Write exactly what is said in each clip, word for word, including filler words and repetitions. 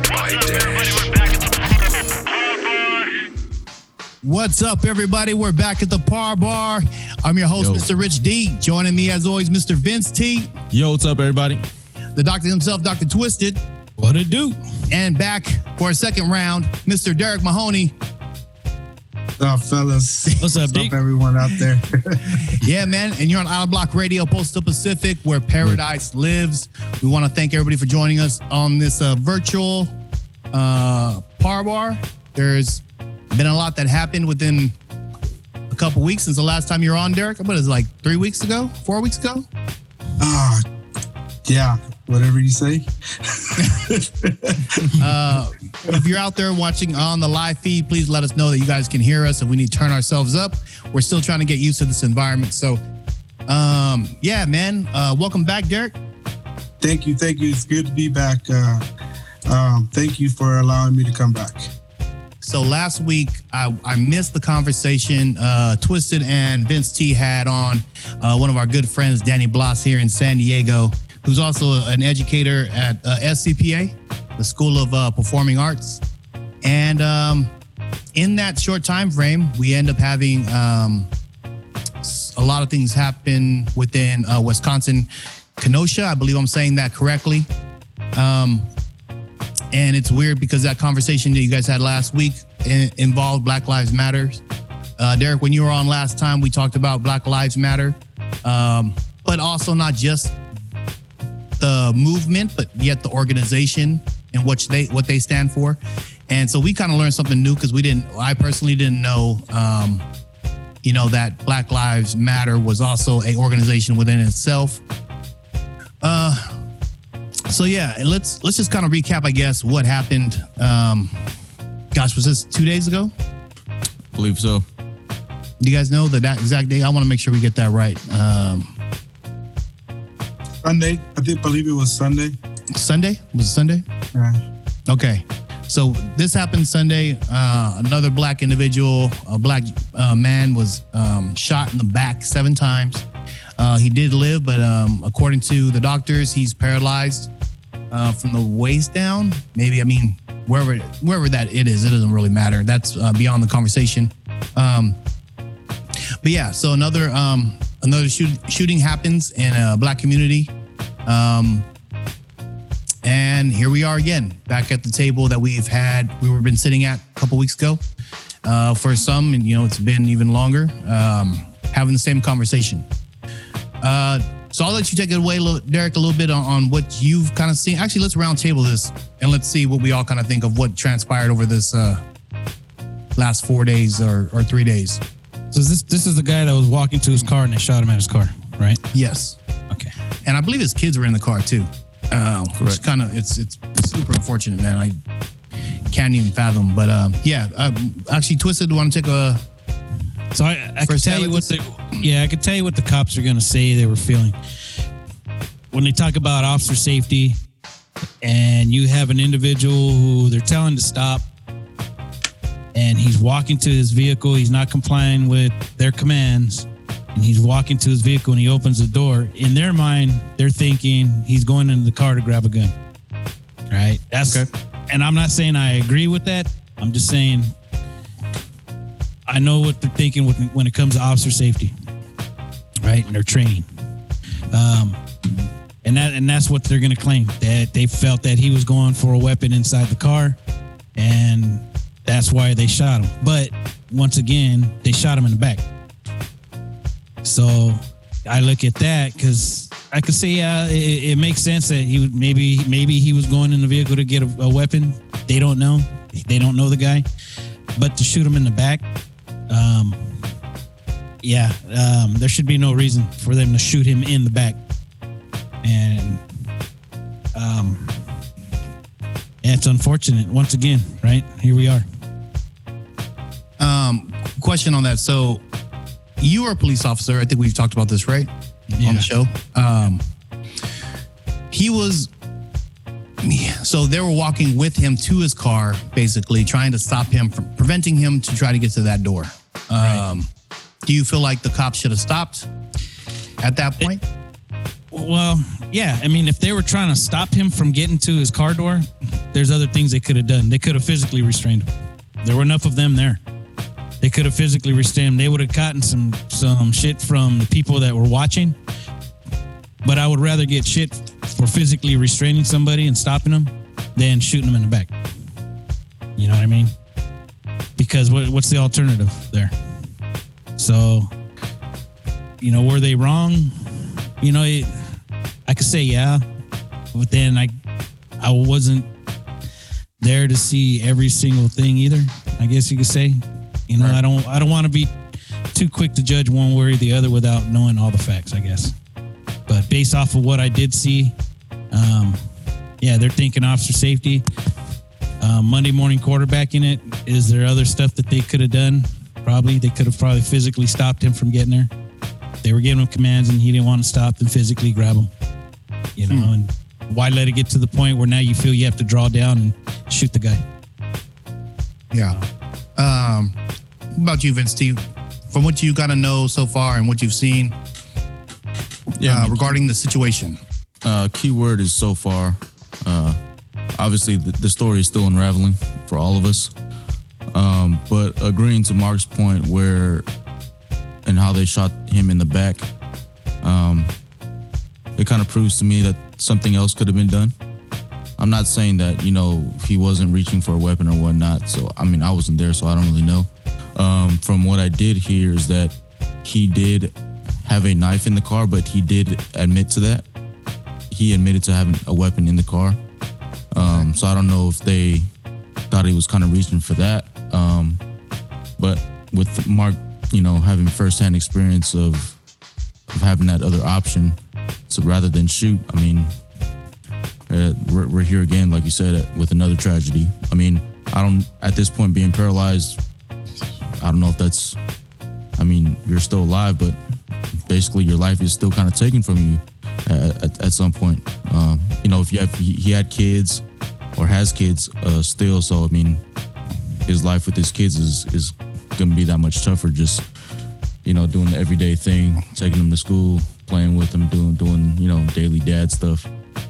covered by Dash. What's up, everybody? We're back at the Par Bar. I'm your host, Yo. Mister Rich D. Joining me, as always, Mister Vince T. Yo, what's up, everybody? The doctor himself, Doctor Twisted. What it do? And back for a second round, Mister Derek Mahoney. Oh, fellas. What's up, What's up everyone out there? Yeah, man. And you're on Out of Block Radio, Postal Pacific, where paradise lives. We want to thank everybody for joining us on this uh, virtual uh, Par Bar. There's been a lot that happened within a couple weeks since the last time you were on, Derek. I bet it's like three weeks ago, four weeks ago. Ah, uh, yeah. Whatever you say. uh, if you're out there watching on the live feed, please let us know that you guys can hear us and we need to turn ourselves up. We're still trying to get used to this environment. So, um, yeah, man. Uh, welcome back, Derek. Thank you. Thank you. It's good to be back. Uh, um, thank you for allowing me to come back. So last week, I, I missed the conversation uh, Twisted and Vince T had on uh, one of our good friends, Danny Bloss, here in San Diego, who's also an educator at uh, S C P A, the School of uh, Performing Arts. And um, in that short time frame, we end up having um, a lot of things happen within uh, Wisconsin, Kenosha. I believe I'm saying that correctly. Um, and it's weird because that conversation that you guys had last week in- involved Black Lives Matter. Uh, Derek, when you were on last time, we talked about Black Lives Matter, um, but also not just the movement, but yet the organization and what they what they stand for. And so we kind of learned something new because we didn't, I personally didn't know, um, you know, that Black Lives Matter was also an organization within itself. Uh, so yeah, let's let's just kind of recap, I guess, what happened. Um, gosh, was this two days ago? I believe so. Do you guys know the exact day? I want to make sure we get that right. Um, Sunday. I did believe it was Sunday. Sunday? Was it Sunday? Yeah. Okay. So this happened Sunday. Uh, another black individual, a black uh, man was um, shot in the back seven times. Uh, he did live, but um, according to the doctors, he's paralyzed uh, from the waist down. Maybe, I mean, wherever wherever that it is, it doesn't really matter. That's uh, beyond the conversation. Um, but yeah, so another... Um, Another shoot, shooting happens in a black community. Um, and here we are again, back at the table that we've had, we were been sitting at a couple weeks ago. Uh, for some, and you know, it's been even longer, um, having the same conversation. Uh, so I'll let you take it away, Derek, a little bit on, on what you've kind of seen. Actually, let's round table this and let's see what we all kind of think of what transpired over this uh, last four days or, or three days. So this this is the guy that was walking to his car and they shot him at his car, right? Yes. Okay. And I believe his kids were in the car too. Um, Correct. It's kind of it's it's super unfortunate, man. I can't even fathom. But um, yeah, I'm actually, Twisted, want to take a. So I, I can tell you what the yeah I can tell you what the cops are gonna say they were feeling when they talk about officer safety, and you have an individual who they're telling to stop. And he's walking to his vehicle. He's not complying with their commands. And he's walking to his vehicle and he opens the door. In their mind, they're thinking he's going into the car to grab a gun. Right? That's okay. And I'm not saying I agree with that. I'm just saying I know what they're thinking when it comes to officer safety. Right? And their training. Um, and that and that's what they're going to claim. That they felt that he was going for a weapon inside the car. And... that's why they shot him. But once again, they shot him in the back. So I look at that because I could see uh, it, it makes sense that he would maybe maybe he was going in the vehicle to get a, a weapon. They don't know. They don't know the guy. But to shoot him in the back, um, yeah, um, there should be no reason for them to shoot him in the back. And um, it's unfortunate. Once again, right? Here we are. Um, question on that. So you are a police officer. I think we've talked about this, right? Yeah. On the show. Um, he was, so they were walking with him to his car, basically trying to stop him from preventing him to try to get to that door. Um, right. Do you feel like the cops should have stopped at that point? It, well, yeah, I mean, if they were trying to stop him from getting to his car door, there's other things they could have done. They could have physically restrained him. There were enough of them there. They could have physically restrained him. They would have gotten some, some shit from the people that were watching. But I would rather get shit for physically restraining somebody and stopping them than shooting them in the back. You know what I mean? Because what, what's the alternative there? So, you know, were they wrong? You know, it, I could say, yeah, but then I, I wasn't there to see every single thing either, I guess you could say. You know, right. I don't, I don't want to be too quick to judge one way or the other without knowing all the facts, I guess. But based off of what I did see, um, yeah, they're thinking officer safety, uh, Monday morning quarterbacking it. Is there other stuff that they could have done? Probably. They could have probably physically stopped him from getting there. They were giving him commands and he didn't want to stop and physically grab him. You know, hmm. and why let it get to the point where now you feel you have to draw down and shoot the guy? Yeah. Um, what about you, Vince, Steve? From what you got to know so far and what you've seen, yeah, uh, I mean, regarding the situation. Uh, key word is so far. Uh, obviously, the, the story is still unraveling for all of us. Um, but agreeing to Mark's point where and how they shot him in the back, um, it kind of proves to me that something else could have been done. I'm not saying that, you know, he wasn't reaching for a weapon or whatnot. So, I mean, I wasn't there, so I don't really know. Um, from what I did hear is that he did have a knife in the car, but he did admit to that. He admitted to having a weapon in the car. Um, so I don't know if they thought he was kind of reaching for that. Um, but with Mark, you know, having firsthand experience of, of having that other option, so rather than shoot, I mean, uh, we're, we're here again, like you said, with another tragedy. I mean, I don't, at this point being paralyzed, I don't know if that's, I mean, you're still alive, but basically your life is still kind of taken from you at, at, at some point. Um, you know, if you have, he had kids or has kids uh, still. So, I mean, his life with his kids is, is going to be that much tougher. Just, you know, doing the everyday thing, taking them to school, playing with them, doing, doing you know, daily dad stuff.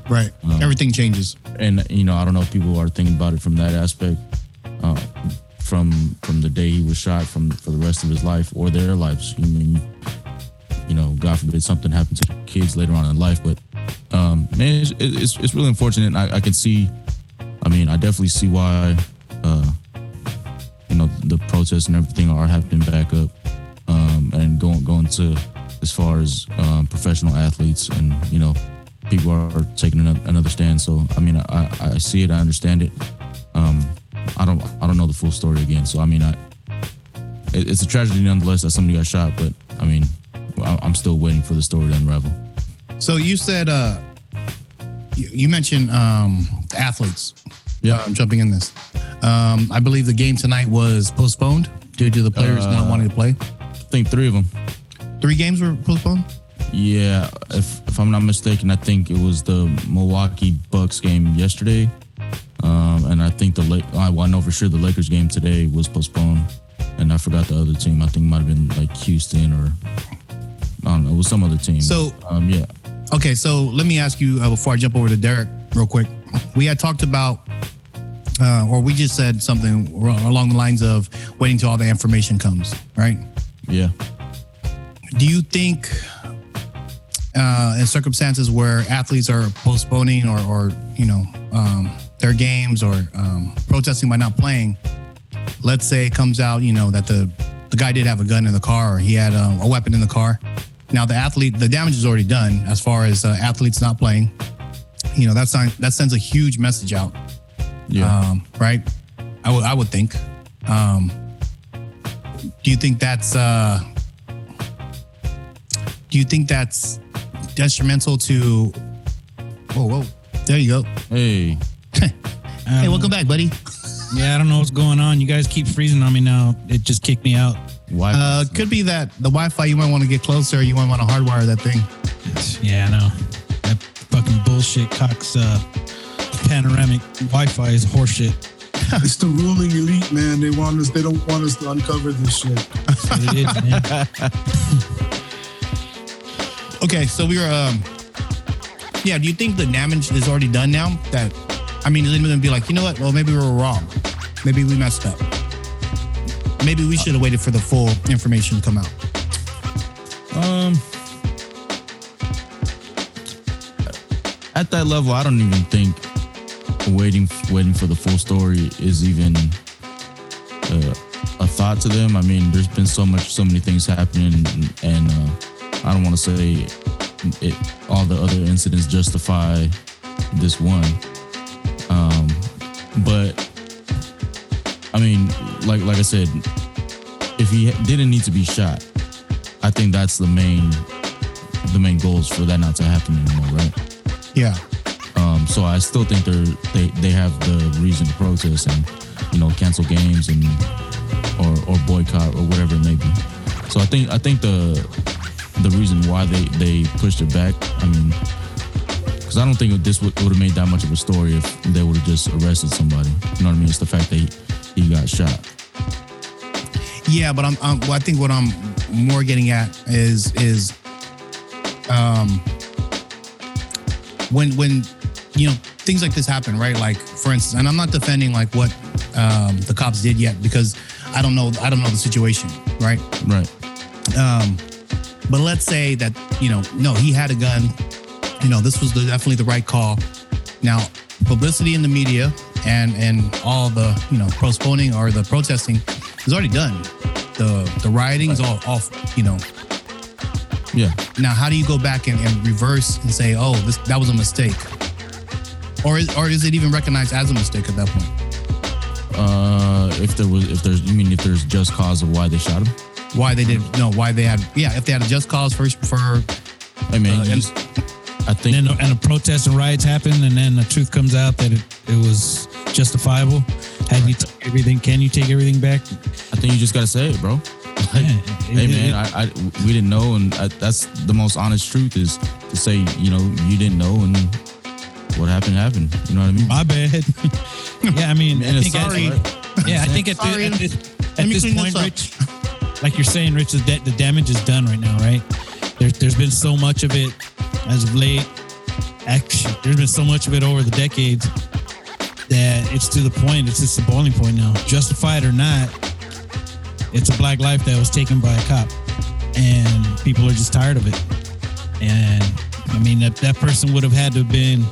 Right. Um, Everything changes. And, you know, I don't know if people are thinking about it from that aspect, uh, from from the day he was shot, from for the rest of his life or their lives. You mean, you know, God forbid something happened to kids later on in life. But, um, man, it's, it's, it's really unfortunate. And I, I can see, I mean, I definitely see why, uh, you know, the protests and everything are happening back up, um, and going going to as far as um, professional athletes and, you know, people are taking another stand. So, I mean, I, I see it. I understand it. Um, I don't I don't know the full story again. So, I mean, I it's a tragedy nonetheless that somebody got shot. But, I mean, I'm still waiting for the story to unravel. So you said, uh, you mentioned um, athletes. Yeah, I'm jumping in this. Um, I believe the game tonight was postponed due to the players uh, not wanting to play. I think three of them. Three games were postponed? Yeah, if if I'm not mistaken, I think it was the Milwaukee Bucks game yesterday. Um, and I think the Lake, well, I know for sure the Lakers game today was postponed. And I forgot the other team. I think it might have been like Houston or... I don't know. It was some other team. So, um, yeah. Okay, so let me ask you uh, before I jump over to Derek real quick. We had talked about, uh, or we just said something along the lines of waiting till all the information comes, right? Yeah. Do you think uh, in circumstances where athletes are postponing or, or you know, um, their games or um, protesting by not playing, let's say it comes out, you know, that the, the guy did have a gun in the car or he had uh, a weapon in the car. Now, the athlete, the damage is already done as far as uh, athletes not playing. You know, that's not, that sends a huge message out. Yeah. Um, right? I would I would think. Um, do you think that's... Uh, do you think that's detrimental to... Whoa, whoa. There you go. Hey. Hey, welcome back, buddy. Yeah, I don't know what's going on. You guys keep freezing on me now. It just kicked me out. Uh, could be that the Wi-Fi, you might want to get closer. You might want to hardwire that thing. Yeah, I know. That fucking bullshit Cox uh, panoramic Wi-Fi is horseshit. It's the ruling elite, man. They want us. They don't want us to uncover this shit. That's what it is, man. Okay, so we were um, Yeah, do you think the damage is already done now? That, I mean, they're going to be like, you know what? Well, maybe we were wrong. Maybe we messed up. Maybe we should have waited for the full information to come out. Um, at that level, I don't even think waiting waiting for the full story is even uh, a thought to them. I mean, there's been so much, so many things happening, and, and uh, I don't want to say it, all the other incidents justify this one. Um, but I mean, like like I said, if he didn't need to be shot, I think that's the main the main goals for that not to happen anymore, right? Yeah. Um, so I still think they're they, they have the reason to protest and, you know, cancel games and or, or boycott or whatever it may be. So I think I think the the reason why they, they pushed it back, I mean, because I don't think this would would have made that much of a story if they would have just arrested somebody. You know what I mean? It's the fact that he, he got shot. Yeah, but I'm, I'm well, I think what I'm more getting at is is um when when you know things like this happen, right? Like, for instance, and I'm not defending like what um the cops did yet, because I don't know I don't know the situation, right? Right. Um, but let's say that, you know, no, he had a gun. You know, this was the, definitely the right call. Now, publicity in the media and and all the, you know, postponing or the protesting is already done. The the rioting is all off, you know. Yeah. Now, how do you go back and, and reverse and say, oh, this that was a mistake? Or is, or is it even recognized as a mistake at that point? Uh, if there was, if there's, you mean if there's just cause of why they shot him? Why they did, no, why they had, yeah, if they had a just cause first for, I mean, uh, just, I think. And, and a protest and riots happened, and then the truth comes out that it, it was justifiable. Had right. you take everything, can you take everything back? I think you just got to say it, bro. Like, yeah, hey, man, I, I, we didn't know, and I, that's the most honest truth, is to say, you know, you didn't know, and what happened happened. You know what I mean? My bad. Yeah, I mean, man, I think sorry. I, right? Yeah, I think at, the, at this, at this point, this Rich, like you're saying, Rich, is that the damage is done right now, right? There, there's been so much of it as of late. Actually, there's been so much of it over the decades that it's to the point, it's just a boiling point now. Justified or not, it's a black life that was taken by a cop, and people are just tired of it. And I mean, that, that person would have had to have been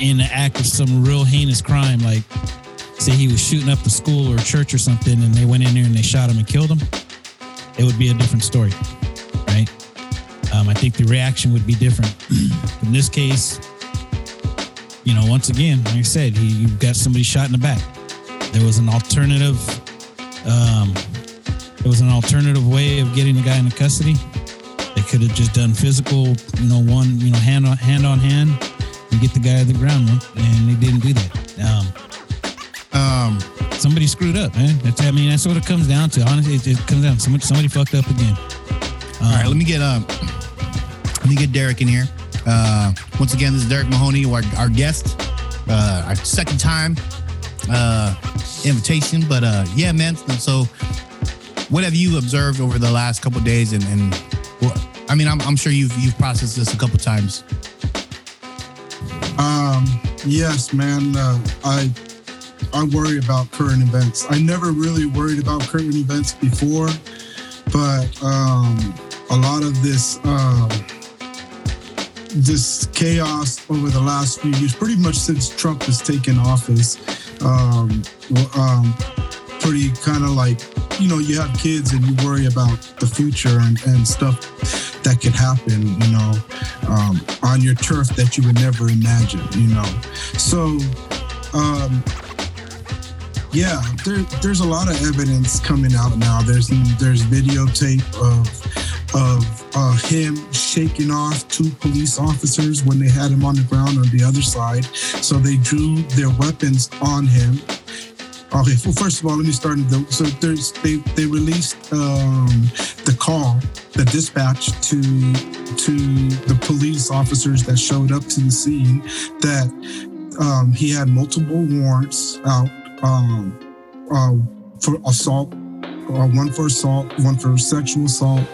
in the act of some real heinous crime, like say he was shooting up a school or a church or something, and they went in there and they shot him and killed him. It would be a different story, right? Um, I think the reaction would be different. In this case, you know, once again, like I said, he, you've got somebody shot in the back. There was an alternative. Um, It was an alternative way of getting the guy into custody. They could have just done physical, you know, one, you know, hand on hand on hand, and get the guy to the ground, and they didn't do that. Um, um, somebody screwed up, man. That's, I mean, that's what it comes down to. Honestly, it, it comes down to somebody, somebody fucked up again. Um, all right, let me get um, let me get Derek in here. Uh, once again, this is Derek Mahoney, our, our guest, uh, our second time uh, invitation. But uh, yeah, man, so. What have you observed over the last couple of days? And, and well, I mean, I'm, I'm sure you've you've processed this a couple times. Um, yes, man. Uh, I I worry about current events. I never really worried about current events before, but um, a lot of this uh, this chaos over the last few years, pretty much since Trump has taken office, um, um, pretty kind of like. You know, you have kids and you worry about the future and, and stuff that could happen, you know, um, on your turf that you would never imagine, you know. So, um, yeah, there, there's a lot of evidence coming out now. There's there's videotape of, of uh, him shaking off two police officers when they had him on the ground on the other side. So they drew their weapons on him. Okay, well, first of all, let me start. The, so there's, they, they released um, the call, the dispatch to to the police officers that showed up to the scene that um, he had multiple warrants out um, uh, for assault, uh, one for assault, one for sexual assault.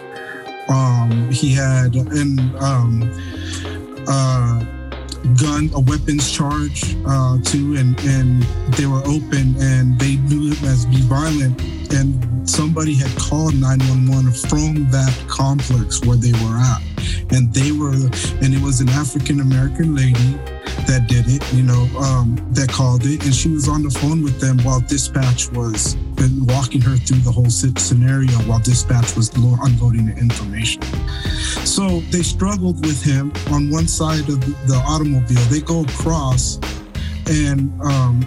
Um, he had, and um, uh, gun, a weapons charge uh, to, and, and they were open and they knew it as be violent. And somebody had called nine one one from that complex where they were at. And they were, and it was an African-American lady that did it, you know, um, that called it. And she was on the phone with them while dispatch was walking her through the whole scenario while dispatch was unloading the information. So they struggled with him on one side of the automobile. They go across and um,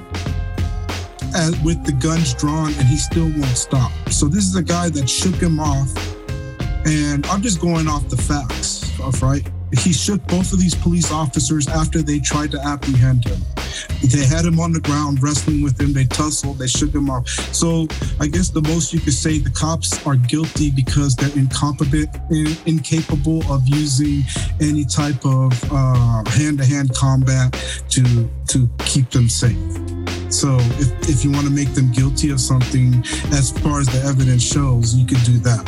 as, with the guns drawn, and he still won't stop. So this is a guy that shook him off. And I'm just going off the facts, right? He shook both of these police officers after they tried to apprehend him. They had him on the ground, wrestling with him. They tussled, they shook him off. So I guess the most you could say, the cops are guilty because they're incompetent and incapable of using any type of uh, hand-to-hand combat to to keep them safe. So if, if you want to make them guilty of something, as far as the evidence shows, you could do that.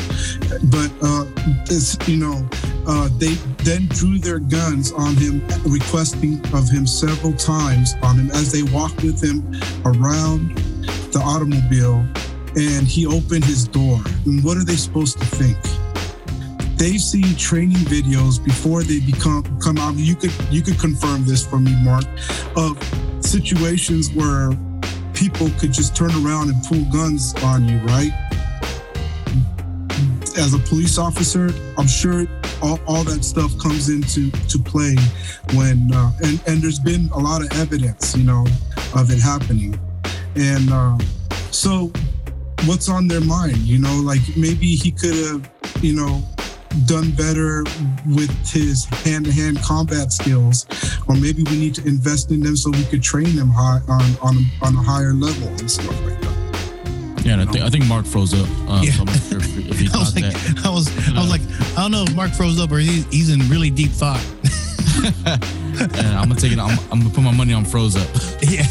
But, uh, this, you know, uh, they then drew their guns on him, requesting of him several times on him as they walked with him around the automobile, and he opened his door. And what are they supposed to think? They've seen training videos before they become come out. You could you could confirm this for me, Mark, of situations where people could just turn around and pull guns on you, right? As a police officer, I'm sure all, all that stuff comes into to play when uh, and and there's been a lot of evidence, you know, of it happening, and uh, so what's on their mind, you know, like maybe he could have, you know, done better with his hand-to-hand combat skills, or maybe we need to invest in them so we could train them high on on, on a higher level and stuff like that. Yeah, and I think I think Mark froze up. Um, yeah. So I'm not sure if he thought I was like, that. I was, you know, I was like, I don't know if Mark froze up or he's, he's in really deep thought. And I'm gonna take it. I'm, I'm gonna put my money on froze up. Yeah.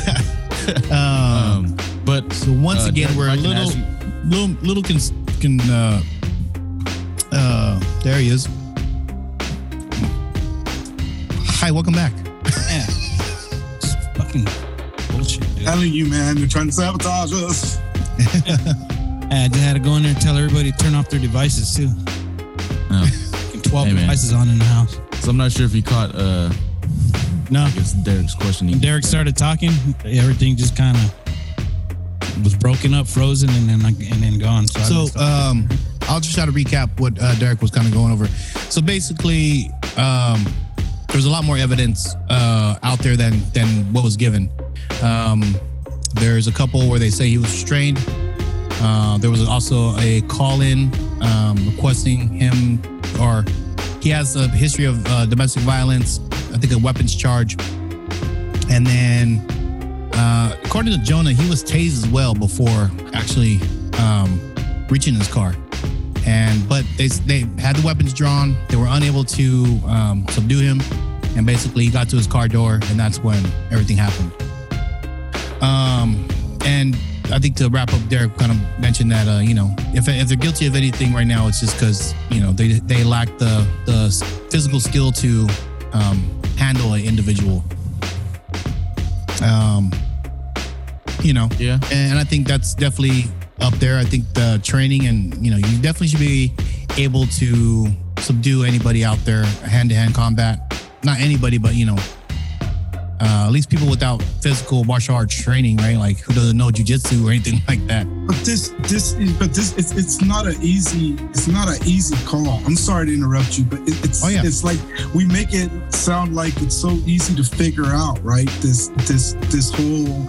Um, um, but so once uh, again, Derek, we're a little, you, little, little can can. Uh, Uh, there he is. Hi, welcome back. Yeah. Just fucking bullshit, dude. Telling you, man, you're trying to sabotage us. I just had to go in there and tell everybody to turn off their devices too. Oh. twelve hey, devices on in the house. So I'm not sure if you caught. Uh, no, I guess Derek's question. When Derek started talking, everything just kind of was broken up, frozen, and then and then gone. So, so um. I'll just try to recap what uh, Derek was kind of going over. So basically, um, there's a lot more evidence uh, out there than than what was given. Um, there's a couple where they say he was restrained. Uh, there was also a call-in um, requesting him, or he has a history of uh, domestic violence, I think a weapons charge. And then, uh, according to Jonah, he was tased as well before actually um, reaching his car. And but they they had the weapons drawn. They were unable to um, subdue him, and basically he got to his car door, and that's when everything happened. Um, and I think to wrap up, Derek kind of mentioned that uh, you know, if if they're guilty of anything right now, it's just because, you know, they they lack the the physical skill to um, handle an individual. Um, you know, yeah, and I think that's definitely up there. I think the training, and you know, you definitely should be able to subdue anybody out there, hand-to-hand combat. Not anybody, but you know, uh, at least people without physical martial arts training, right? Like who doesn't know jujitsu or anything like that. But this, this, is, but this, it's, it's not an easy, it's not an easy call. I'm sorry to interrupt you, but it, it's, oh, yeah. It's like we make it sound like it's so easy to figure out, right? This, this, this whole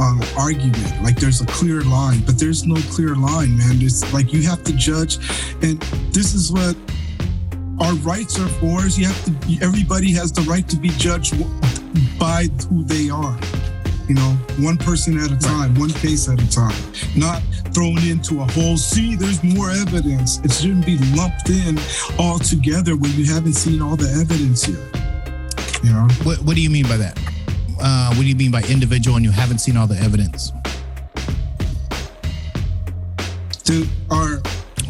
uh, argument, like there's a clear line, but there's no clear line, man. It's like you have to judge, and this is what. Our rights are for us. You have to. Everybody has the right to be judged by who they are. You know, one person at a time, right. One case at a time. Not thrown into a whole. See, there's more evidence. It shouldn't be lumped in all together when you haven't seen all the evidence yet. You know. What What do you mean by that? Uh, what do you mean by individual and you haven't seen all the evidence? Dude, our.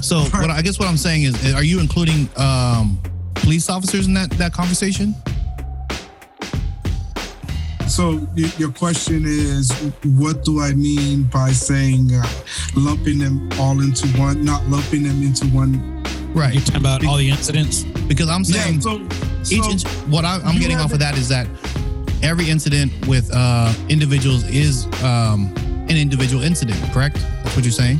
So what, I guess what I'm saying is, are you including um, police officers in that, that conversation? So your question is, what do I mean by saying uh, lumping them all into one, not lumping them into one? Right. You're talking about all the incidents? Because I'm saying, yeah, so, so each, each, what I, I'm getting off of that is that every incident with uh, individuals is um, an individual incident, correct? That's what you're saying?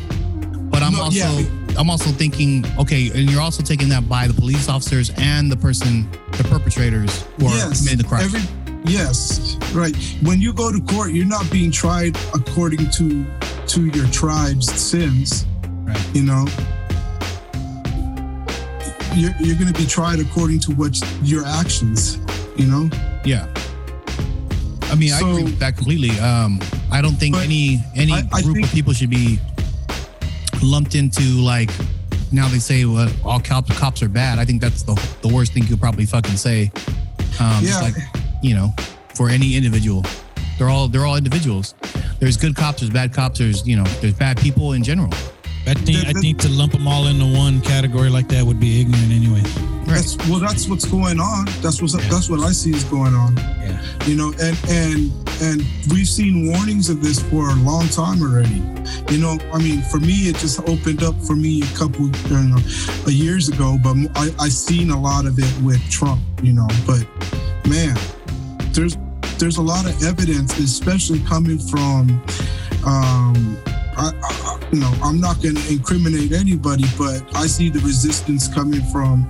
But I'm no, also yeah. I'm also thinking, okay, and you're also taking that by the police officers and the person, the perpetrators who yes, made the crime. Every, yes, right. When you go to court, you're not being tried according to to your tribe's sins, right. You know? You're, you're going to be tried according to what your actions, you know? Yeah. I mean, so, I agree with that completely. Um, I don't think any any I, I group think, of people should be lumped into, like, now they say, well, all cops, cops are bad. I think that's the the worst thing you could probably fucking say. Um, yeah. Like, you know, for any individual, they're all they're all individuals. There's good cops, there's bad cops, there's, you know, there's bad people in general. I think I think to lump them all into one category like that would be ignorant anyway. Right. That's, well, that's what's going on. That's what yeah. that's what I see is going on. Yeah. You know, and and and we've seen warnings of this for a long time already. You know, I mean, for me, it just opened up for me a couple you know, years ago. But I I seen a lot of it with Trump. You know, but man, there's there's a lot of evidence, especially coming from. Um, I, I, you know, I'm not going to incriminate anybody, but I see the resistance coming from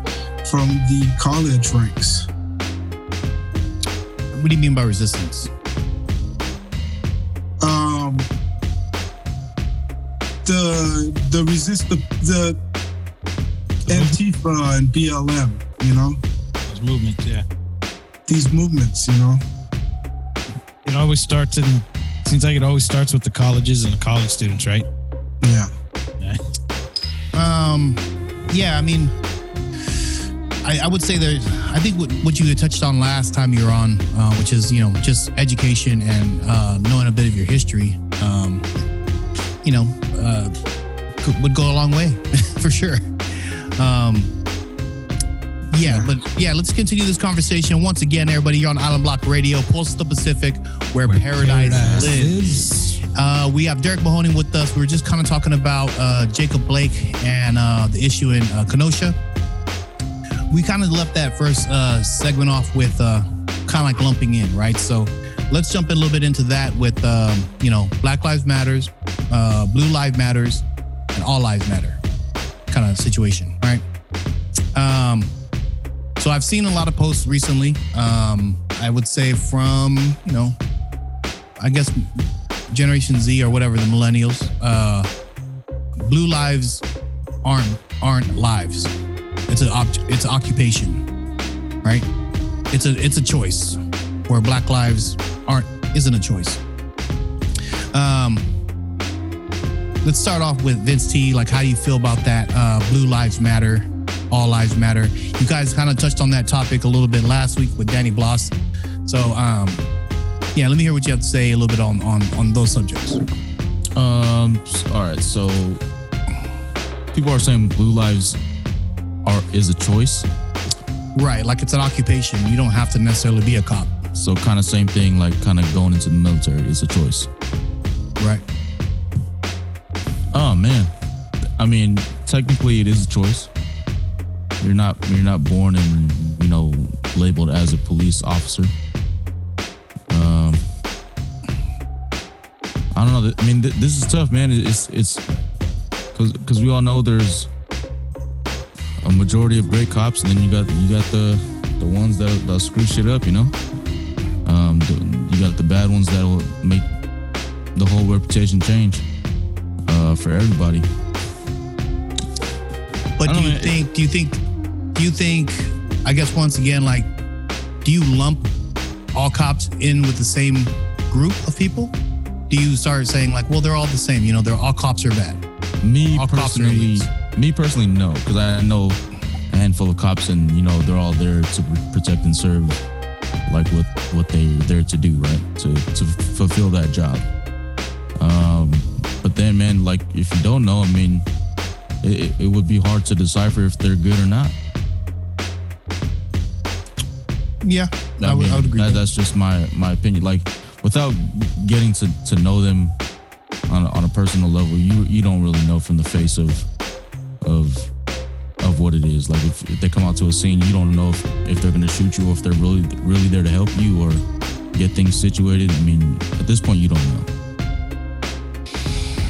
from the college ranks. What do you mean by resistance? Um, the the resist the, the Antifa and B L M, you know, these movements, yeah, these movements, you know, it always starts in. Seems like it always starts with the colleges and the college students, right? Yeah. yeah. Um. Yeah, I mean, I, I would say there's, I think what, what you had touched on last time you were on, uh, which is, you know, just education and uh, knowing a bit of your history, um, you know, uh, could, would go a long way for sure. Um, yeah, but yeah, let's continue this conversation. Once again, everybody, you're on Island Block Radio, Postal Pacific, where, where paradise, paradise lives. Is. Uh, we have Derek Mahoney with us. We were just kind of talking about uh, Jacob Blake and uh, the issue in uh, Kenosha. We kind of left that first uh, segment off with uh, kind of like lumping in, right? So let's jump a little bit into that with, um, you know, Black Lives Matters, uh, Blue Lives Matters, and All Lives Matter kind of situation, right? Um, so I've seen a lot of posts recently. Um, I would say from, you know, I guess Generation Z or whatever, the millennials, uh, blue lives aren't aren't lives. It's an op- it's an occupation, right? It's a it's a choice, where black lives aren't isn't a choice. Um, let's start off with Vince T. Like, how do you feel about that? Uh, Blue Lives Matter, All Lives Matter. You guys kind of touched on that topic a little bit last week with Danny Bloss. So, um, yeah, let me hear what you have to say a little bit on on, on those subjects. Um, all right, so people are saying blue lives are is a choice. Right, like it's an occupation. You don't have to necessarily be a cop. So kind of same thing, like kind of going into the military is a choice. Right. Oh, man. I mean, technically it is a choice. You're not you're not born and, you know, labeled as a police officer. Um, I don't know. I mean, th- this is tough, man. It's it's because because we all know there's a majority of great cops, and then you got you got the the ones that that screw shit up, you know. Um, the, you got the bad ones that will make the whole reputation change uh, for everybody. But do you know, think, do you think, do you think, I guess once again, like, do you lump all cops in with the same group of people? Do you start saying like, well, they're all the same, you know, they're all cops are bad? Me all personally, me personally, no, because I know a handful of cops and, you know, they're all there to protect and serve like what, what they're there to do, right? To, to fulfill that job. Um, but then, man, like if you don't know, I mean, It, it would be hard to decipher if they're good or not. Yeah, I, I, mean, would, I would agree. That, that's just my, my opinion. Like, without getting to, to know them on a, on a personal level, you you don't really know from the face of of of what it is. Like, if, if they come out to a scene, you don't know if, if they're going to shoot you or if they're really really there to help you or get things situated. I mean, at this point, you don't know.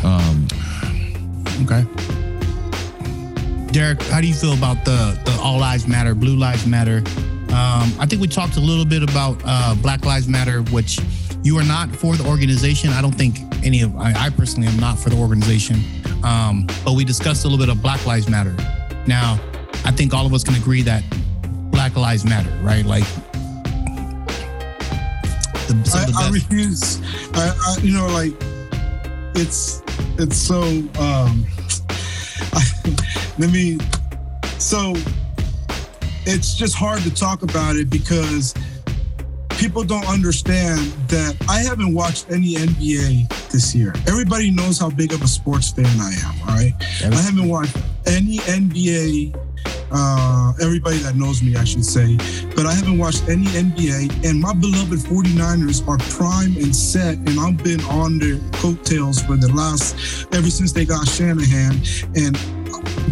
Um. Okay. Derek, how do you feel about the, the All Lives Matter, Blue Lives Matter? Um, I think we talked a little bit about uh, Black Lives Matter, which you are not for the organization. I don't think any of, I, I personally am not for the organization. Um, but we discussed a little bit of Black Lives Matter. Now, I think all of us can agree that Black Lives Matter, right? Like, the, some I, of the I refuse. I, I, you know, like, it's, it's so, um, Let me, so it's just hard to talk about it because people don't understand that I haven't watched any N B A this year. Everybody knows how big of a sports fan I am, all right? I haven't watched any N B A, uh, everybody that knows me, I should say, but I haven't watched any N B A, and my beloved 49ers are prime and set, and I've been on their coattails for the last, ever since they got Shanahan, and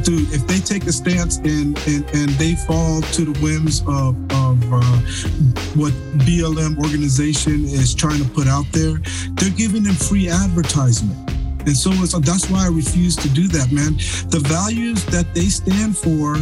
dude, if they take a stance and, and, and they fall to the whims of, of uh, what B L M organization is trying to put out there, they're giving them free advertisement. And so it's, that's why I refuse to do that, man. The values that they stand for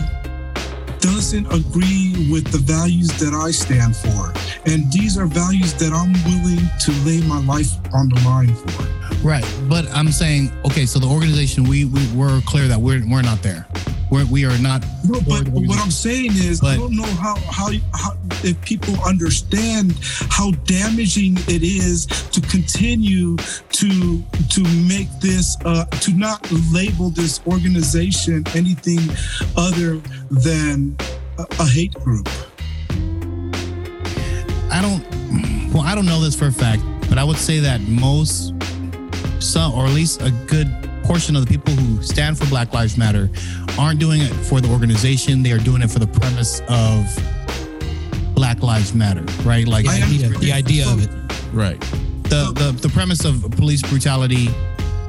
doesn't agree with the values that I stand for. And these are values that I'm willing to lay my life on the line for. Right, but I'm saying, okay, so the organization, we, we we're clear that we're we're not there. We're, we are not. No, but what I'm saying is, but, I don't know how, how how if people understand how damaging it is to continue to to make this uh, to not label this organization anything other than a, a hate group. I don't. Well, I don't know this for a fact, but I would say that most. Some, or at least a good portion of the people who stand for Black Lives Matter aren't doing it for the organization. They are doing it for the premise of Black Lives Matter, right? Like I idea, the idea of it, right? The the the premise of police brutality,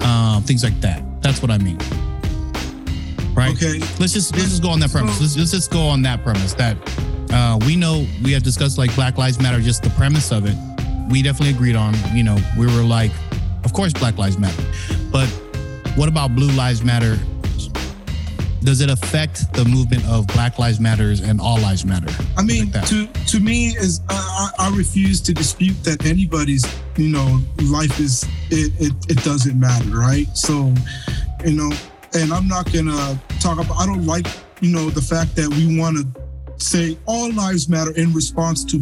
uh, things like that. That's what I mean, right? Okay. Let's just let's just go on that premise. Let's, let's just go on that premise that uh, we know we have discussed like Black Lives Matter. Just the premise of it, we definitely agreed on. You know, we were like. Of course, Black Lives Matter. But what about Blue Lives Matter? Does it affect the movement of Black Lives Matters and All Lives Matter? I mean, like to to me, is uh, I, I refuse to dispute that anybody's, you know, life is, it, it, it doesn't matter, right? So, you know, and I'm not going to talk about, I don't like, you know, the fact that we want to say all lives matter in response to,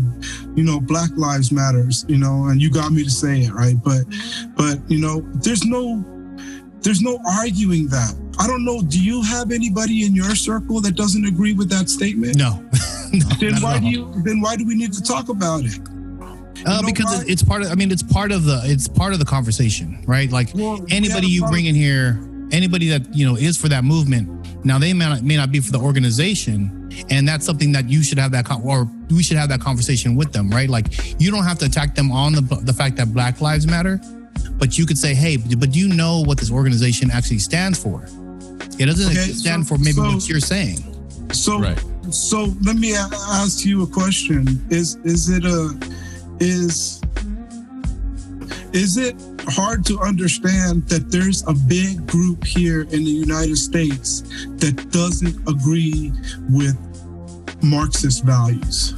you know, Black Lives Matters, you know, and you got me to say it, right? But, but you know, there's no, there's no arguing that. I don't know. Do you have anybody in your circle that doesn't agree with that statement? No. no then why do you? Then why do we need to talk about it? Uh, you know, because why? it's part of. I mean, it's part of the. It's part of the conversation, right? Like well, anybody you bring in here, anybody that you know is for that movement. Now they may not, may not be for the organization. And that's something that you should have that, con- or we should have that conversation with them, right? Like, you don't have to attack them on the the fact that Black Lives Matter, but you could say, hey, but do you know what this organization actually stands for? It doesn't okay, stand so, for maybe so, what you're saying. So, right. so let me ask you a question: Is is it a is is it hard to understand that there's a big group here in the United States that doesn't agree with Marxist values?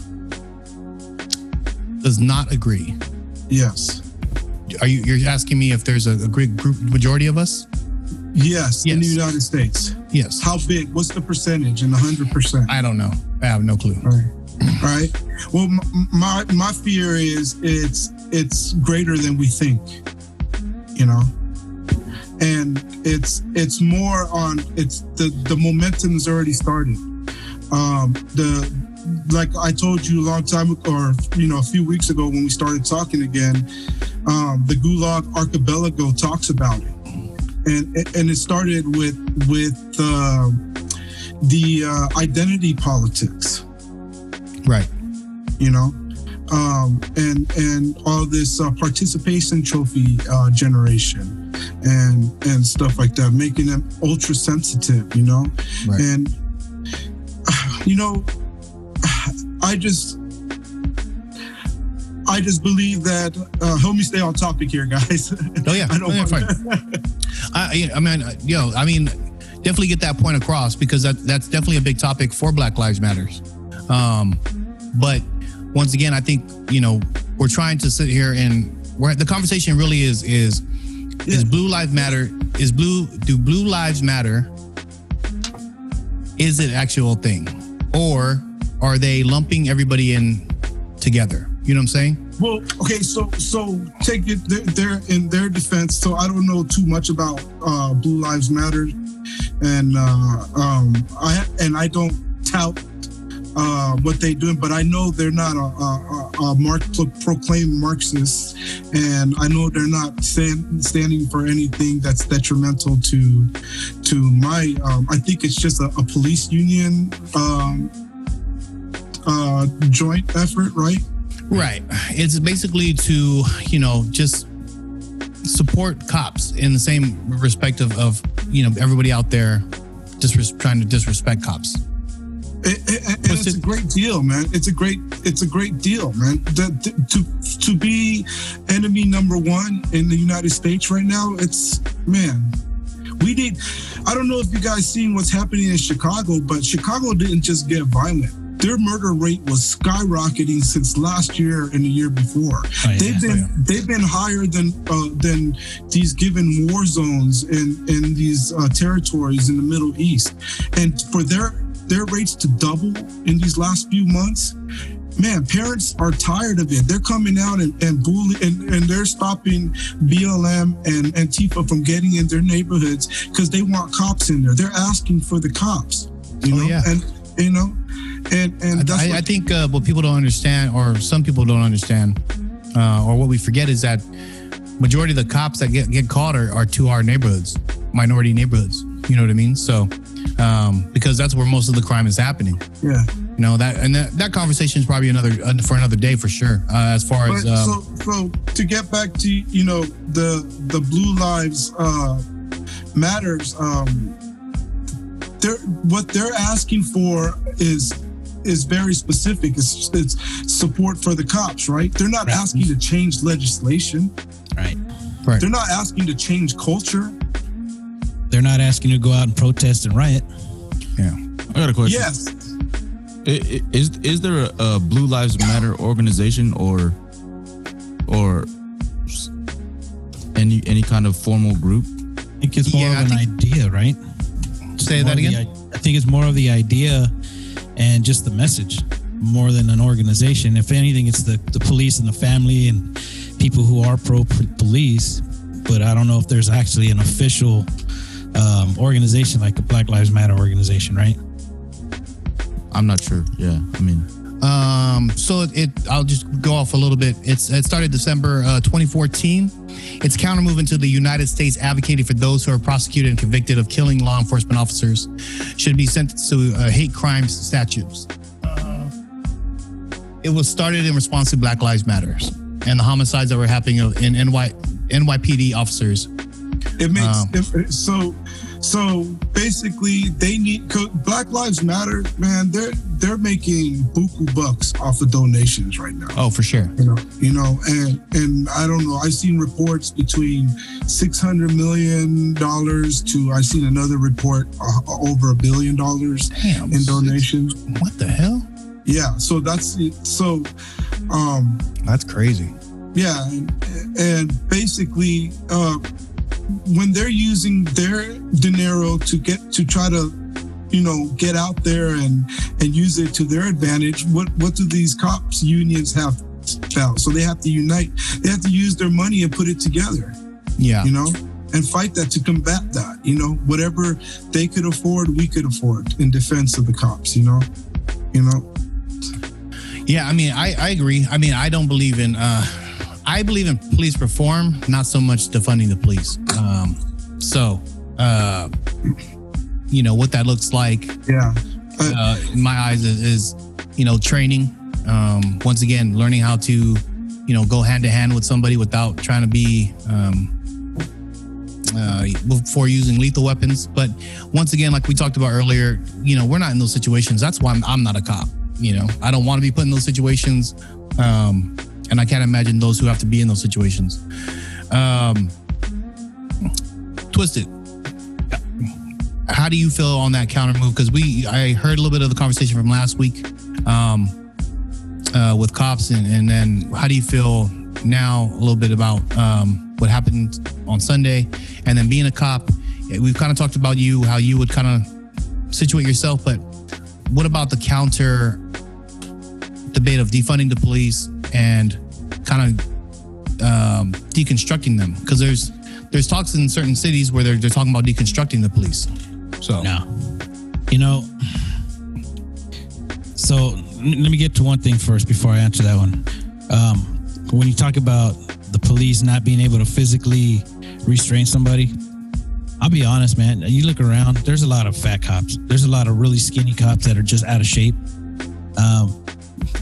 Does not agree? Yes. Are you you're asking me if there's a, a big group majority of us? Yes, yes, in the United States. Yes. How big? What's the percentage in one hundred percent? I don't know. I have no clue. All right. All right. Well, my my fear is it's it's greater than we think. You know, and it's it's more on it's the the momentum's already started. Um, the like I told you a long time ago, or you know, a few weeks ago when we started talking again, um, the Gulag Archipelago talks about it, and and it started with with uh, the uh, identity politics, right? you know, um, and and all this uh, participation trophy uh, generation and and stuff like that, making them ultra sensitive, you know, right. and uh, you know, I just. I just believe that, uh, help me stay on topic here, guys. Oh, yeah. I, don't oh, yeah, fine. I, I mean, you know, I mean, definitely get that point across, because that, that's definitely a big topic for Black Lives Matters. Um, but once again, I think, you know, we're trying to sit here and we're, the conversation really is, is, yeah. is Blue Lives Matter, is blue, do Blue Lives Matter, is it an actual thing? Or are they lumping everybody in together? You know what I'm saying? Well, okay, so so take it there in their defense. So I don't know too much about uh, Blue Lives Matter, and uh, um, I and I don't tout uh, what they're doing, but I know they're not a, a, a mark, proclaimed Marxist, and I know they're not stand, standing for anything that's detrimental to to my. Um, I think it's just a, a police union um, uh, joint effort, right? Right. It's basically to, you know, just support cops in the same respect of, of you know, everybody out there just trying to disrespect cops. It, it, and it's it? a great deal, man. It's a great, it's a great deal, man. The, to, to be enemy number one in the United States right now, it's, man, we need, I don't know if you guys seen what's happening in Chicago, but Chicago didn't just get violent. Their murder rate was skyrocketing since last year and the year before. Oh, yeah, they've been oh, yeah. they've been higher than uh, than these given war zones in in these uh, territories in the Middle East, and for their their rates to double in these last few months, man, parents are tired of it. They're coming out and and bullying, and, and they're stopping B L M and Antifa from getting in their neighborhoods because they want cops in there. They're asking for the cops, you oh, know, yeah. and you know. And, and that's I, what I think uh, what people don't understand, or some people don't understand, uh, or what we forget is that majority of the cops that get, get called are, are to our neighborhoods, minority neighborhoods. You know what I mean? So, um, because that's where most of the crime is happening. Yeah. You know, that and that, that conversation is probably another uh, for another day for sure. Uh, as far but, as um, so, so to get back to you know the the Blue Lives uh, Matters, um, they're, what they're asking for is. is very specific. It's, it's support for the cops, right? They're not right. asking to change legislation. Right. right. They're not asking to change culture. They're not asking to go out and protest and riot. Yeah. I got a question. Yes. Is is there a Blue Lives Matter organization or or any any kind of formal group? I think it's more yeah, of I an idea, right? Say that again? The, I think it's more of the idea and just the message more than an organization. If anything, it's the, the police and the family and people who are pro-police, but I don't know if there's actually an official um, organization like the Black Lives Matter organization, right? I'm not sure. Yeah, I mean. Um, so it. I'll just go off a little bit. It's, it started December uh, twenty fourteen. Its counter movement to the United States advocated for those who are prosecuted and convicted of killing law enforcement officers should be sentenced to uh, hate crimes statutes. Uh, it was started in response to Black Lives Matters and the homicides that were happening in N Y P D officers. It makes um, it, so. So basically, they need Black Lives Matter, man. They're they're making buku bucks off the donations right now. Oh, for sure. You know, you know, and and I don't know. I've seen reports between six hundred million dollars to I've seen another report uh, over a billion dollars Damn, in donations. What the hell? Yeah. So that's it. So. Um, that's crazy. Yeah, and, and basically. Uh, When they're using their dinero to get to try to, you know, get out there and and use it to their advantage, what what do these cops unions have about? So they have to unite. They have to use their money and put it together. Yeah, you know, and fight that to combat that. You know, whatever they could afford, we could afford in defense of the cops. You know, you know. Yeah, I mean, I I agree. I mean, I don't believe in. uh I believe in police reform, not so much defunding the police. Um, so, uh, you know, what that looks like, yeah. uh, in my eyes is, is, you know, training Um, once again, learning how to, you know, go hand to hand with somebody without trying to be, um, uh, before using lethal weapons. But once again, like we talked about earlier, you know, we're not in those situations. That's why I'm, I'm not a cop. You know, I don't want to be put in those situations. Um, and I can't imagine those who have to be in those situations. Um, Twisted. How do you feel on that counter move? Because we, I heard a little bit of the conversation from last week um, uh, with cops, and, and then how do you feel now a little bit about um, what happened on Sunday, and then being a cop? We've kind of talked about you, how you would kind of situate yourself, but what about the counter debate of defunding the police and kind of um, deconstructing them? Because there's there's talks in certain cities where they're they're talking about deconstructing the police. So, no. You know, so let me get to one thing first before I answer that one. Um, when you talk about the police not being able to physically restrain somebody, I'll be honest, man. You look around, there's a lot of fat cops. There's a lot of really skinny cops that are just out of shape. Um,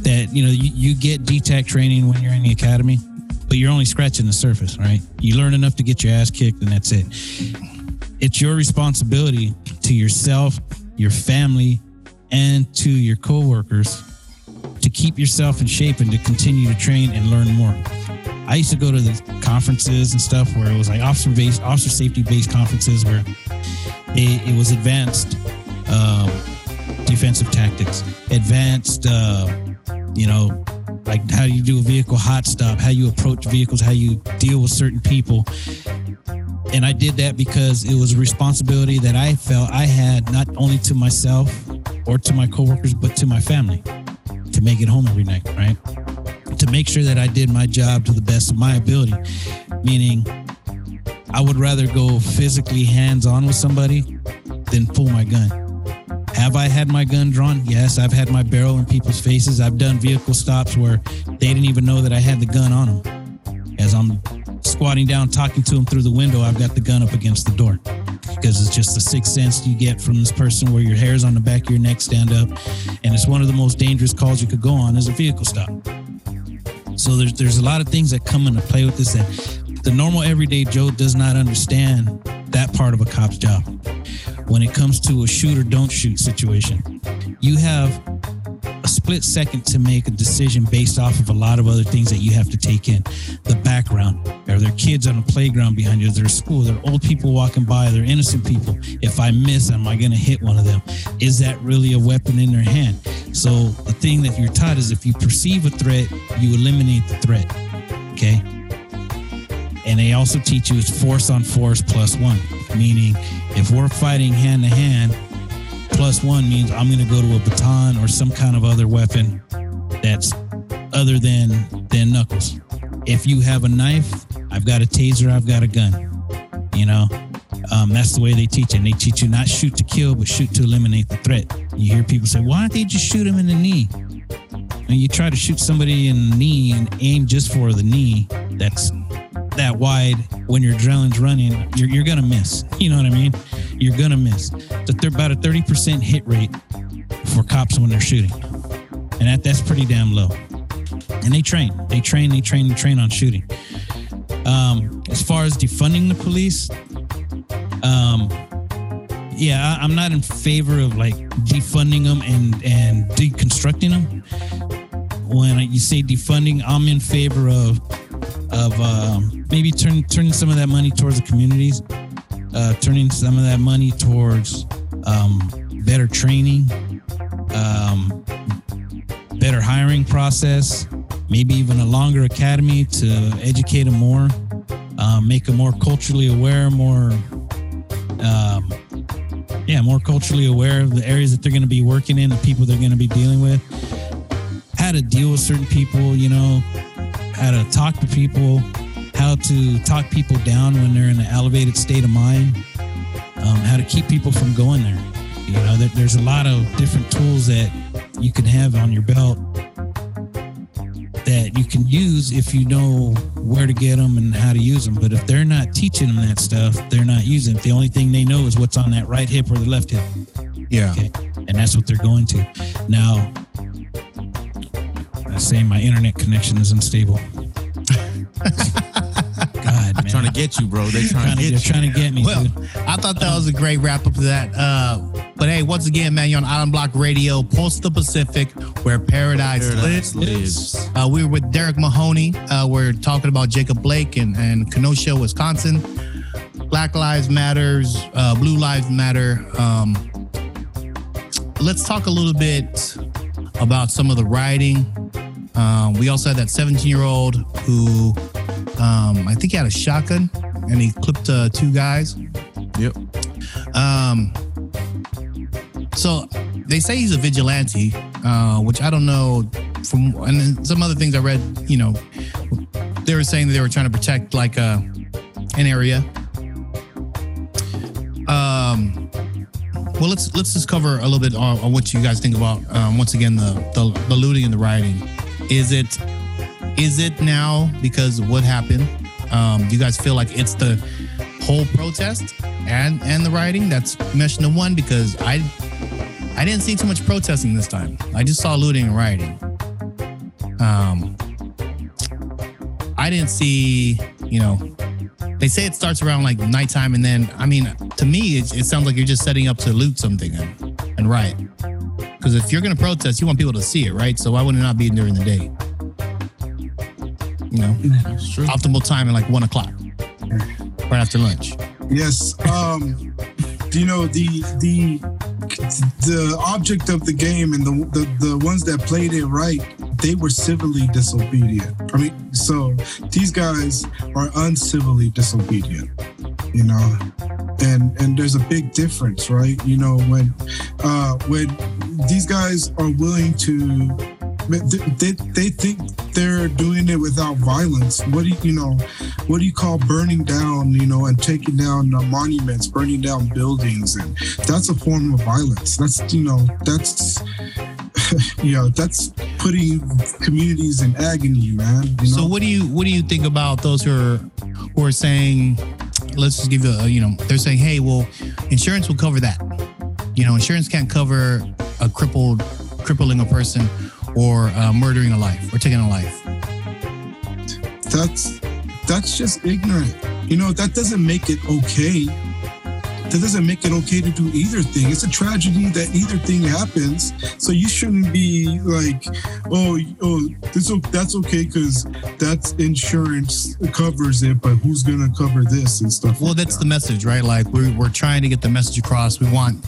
that, you know, you, you get D TAC training when you're in the academy, but you're only scratching the surface, right? You learn enough to get your ass kicked, and that's it. It's your responsibility to yourself, your family, and to your coworkers to keep yourself in shape and to continue to train and learn more. I used to go to the conferences and stuff where it was like officer-based, officer safety-based conferences where it, it was advanced um, defensive tactics, advanced, uh, you know, like how you do a vehicle hot stop, how you approach vehicles, how you deal with certain people. And I did that because it was a responsibility that I felt I had, not only to myself or to my coworkers, but to my family, to make it home every night, right? To make sure that I did my job to the best of my ability. Meaning, I would rather go physically hands-on with somebody than pull my gun. Have I had my gun drawn? Yes, I've had my barrel in people's faces. I've done vehicle stops where they didn't even know that I had the gun on them. As I'm squatting down, talking to him through the window, I've got the gun up against the door, because it's just the sixth sense you get from this person where your hair's on the back of your neck stand up, and it's one of the most dangerous calls you could go on is a vehicle stop. So there's there's a lot of things that come into play with this that the normal everyday Joe does not understand, that part of a cop's job. When it comes to a shoot or don't shoot situation, you have a split second to make a decision based off of a lot of other things that you have to take in. The background. Are there kids on the playground behind you? Is there school? There are old people walking by? Are there innocent people? If I miss, am I going to hit one of them? Is that really a weapon in their hand? So the thing that you're taught is if you perceive a threat, you eliminate the threat. Okay? And they also teach you it's force on force plus one, meaning if we're fighting hand to hand, plus one means I'm going to go to a baton or some kind of other weapon that's other than than knuckles. If you have a knife, I've got a taser, I've got a gun. You know, um, that's the way they teach it. And they teach you not shoot to kill, but shoot to eliminate the threat. You hear people say, why don't they just shoot him in the knee? And you try to shoot somebody in the knee and aim just for the knee that's that wide when your adrenaline's running, you're, you're going to miss. You know what I mean? You're going to miss. The th- about a thirty percent hit rate for cops when they're shooting. And that, that's pretty damn low. And they train, they train, they train, they train on shooting. Um, as far as defunding the police, um, yeah, I, I'm not in favor of like defunding them and, and deconstructing them. When you say defunding, I'm in favor of of um, maybe turn, turning some of that money towards the communities, uh, turning some of that money towards um, better training, um, better hiring process, maybe even a longer academy to educate them more, uh, make them more culturally aware, more, um, yeah, more culturally aware of the areas that they're going to be working in, the people they're going to be dealing with, how to deal with certain people, you know, how to talk to people, how to talk people down when they're in an elevated state of mind, um, how to keep people from going there. You know, there, there's a lot of different tools that you can have on your belt that you can use if you know where to get them and how to use them. But if they're not teaching them that stuff, they're not using it. The only thing they know is what's on that right hip or the left hip. Yeah. Okay? And that's what they're going to. Now, I say my internet connection is unstable. God, man. Trying to get you, bro. They're trying, trying to get, get you. Trying to get me, well, dude. I thought that was a great wrap-up to that. Uh, but, hey, once again, man, you're on Out of Block Radio, Postal Pacific, where paradise, paradise lives. lives. Uh, we were with Derek Mahoney. Uh, we're talking about Jacob Blake and, and Kenosha, Wisconsin. Black Lives Matters, uh, Blue Lives Matter. Um, let's talk a little bit about some of the rioting. Um, we also had that seventeen-year-old who... Um, I think he had a shotgun and he clipped uh, two guys. Yep. Um, so they say he's a vigilante, uh, which I don't know from, and then some other things I read, you know, they were saying that they were trying to protect like uh, an area. Um, well, let's, let's just cover a little bit on, on what you guys think about, um, once again, the, the, the looting and the rioting. Is it... Is it now because of what happened? Um, do you guys feel like it's the whole protest and, and the rioting that's meshed into one? Because I I didn't see too much protesting this time. I just saw looting and rioting. Um, I didn't see, you know, they say it starts around like nighttime, and then, I mean, to me, it, it sounds like you're just setting up to loot something and, and riot. Because if you're going to protest, you want people to see it, right? So why would it not be during the day? You know, optimal time at like one o'clock, right after lunch. Yes, um, you know the the the object of the game and the, the the ones that played it right, they were civilly disobedient. I mean, so these guys are uncivilly disobedient. You know, and and there's a big difference, right? You know, when uh, when these guys are willing to, they they think. They're doing it without violence. What do you, you know? What do you call burning down? You know, and taking down uh, monuments, burning down buildings, and that's a form of violence. That's you know, that's you know, that's putting communities in agony, man. You know? So what do you what do you think about those who are who are saying, let's just give you a, you know, they're saying, hey, well, insurance will cover that. You know, insurance can't cover a crippled crippling a person. Or uh, murdering a life, or taking a life. That's that's just ignorant. You know, that doesn't make it okay. That doesn't make it okay to do either thing. It's a tragedy that either thing happens. So you shouldn't be like, oh, oh, this that's okay because that's insurance covers it, but who's gonna cover this and stuff? Well, like that's that. The message, right? Like we're we're trying to get the message across. We want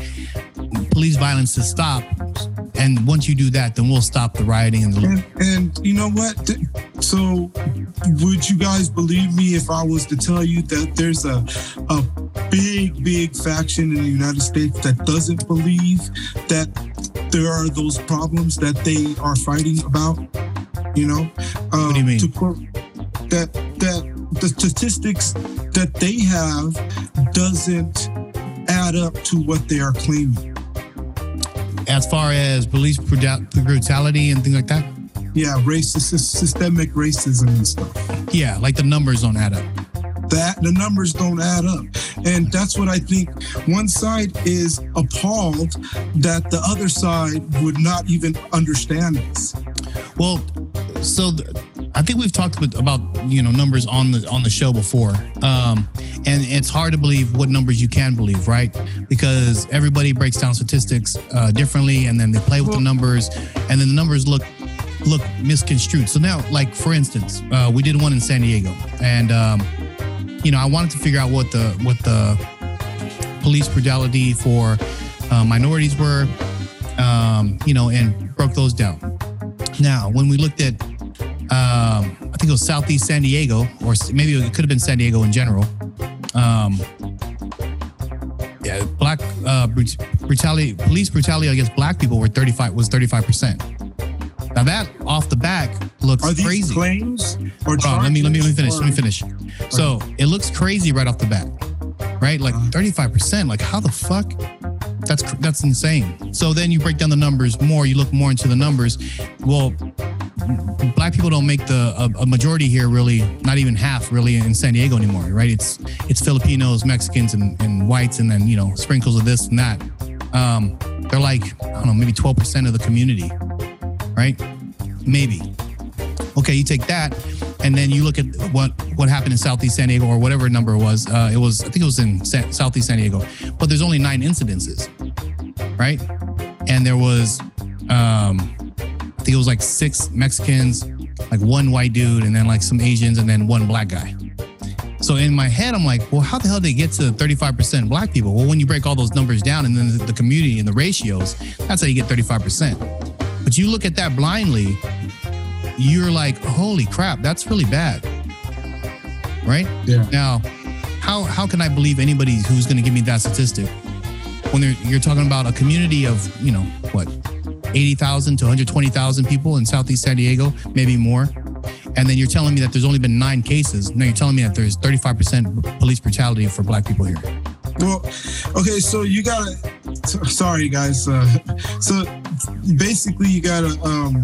police violence to stop. And once you do that, then we'll stop the rioting and the looting. And, and you know what? So would you guys believe me if I was to tell you that there's a a big, big faction in the United States that doesn't believe that there are those problems that they are fighting about? You know? Um, what do you mean? To quote, that, that the statistics that they have doesn't add up to what they are claiming. As far as police brutality and things like that? Yeah, racist, systemic racism and stuff. Yeah, like the numbers don't add up. That the numbers don't add up. And that's what I think. One side is appalled that the other side would not even understand this. Well, so th- I think we've talked with, about, you know, numbers on the on the show before. Um, and it's hard to believe what numbers you can believe, right? Because everybody breaks down statistics uh, differently, and then they play with well, the numbers, and then the numbers look look misconstrued. So now, like, for instance, uh, we did one in San Diego, and... Um, You know, I wanted to figure out what the what the police brutality for uh, minorities were, um, you know, and broke those down. Now, when we looked at, um, I think it was Southeast San Diego, or maybe it could have been San Diego in general. Um, yeah, black uh, brut- brutality, police brutality against black people were thirty-five was thirty-five percent. Now that off the back looks crazy. Are these crazy. Claims or oh, let me let me let me finish. Or, let me finish. So it looks crazy right off the bat, right? Like thirty-five percent. Like how the fuck? That's that's insane. So then you break down the numbers more. You look more into the numbers. Well, black people don't make the a, a majority here. Really, not even half. Really, in San Diego anymore, right? It's it's Filipinos, Mexicans, and, and whites, and then you know sprinkles of this and that. Um, they're like I don't know, maybe twelve percent of the community. Right? Maybe. Okay, you take that, and then you look at what, what happened in Southeast San Diego or whatever number it was. Uh, it was, I think it was in Sa- Southeast San Diego, but there's only nine incidences, right? And there was, um, I think it was like six Mexicans, like one white dude, and then like some Asians, and then one black guy. So in my head, I'm like, well, how the hell did they get to thirty-five percent black people? Well, when you break all those numbers down and then the community and the ratios, that's how you get thirty-five percent. But you look at that blindly, you're like, holy crap, that's really bad, right? Yeah. Now, how how can I believe anybody who's going to give me that statistic when you're talking about a community of, you know, what, eighty thousand to one hundred twenty thousand people in Southeast San Diego, maybe more. And then you're telling me that there's only been nine cases. No, you're telling me that there's thirty-five percent police brutality for black people here. Well, okay, so you gotta, sorry guys. Uh, so basically you gotta, um,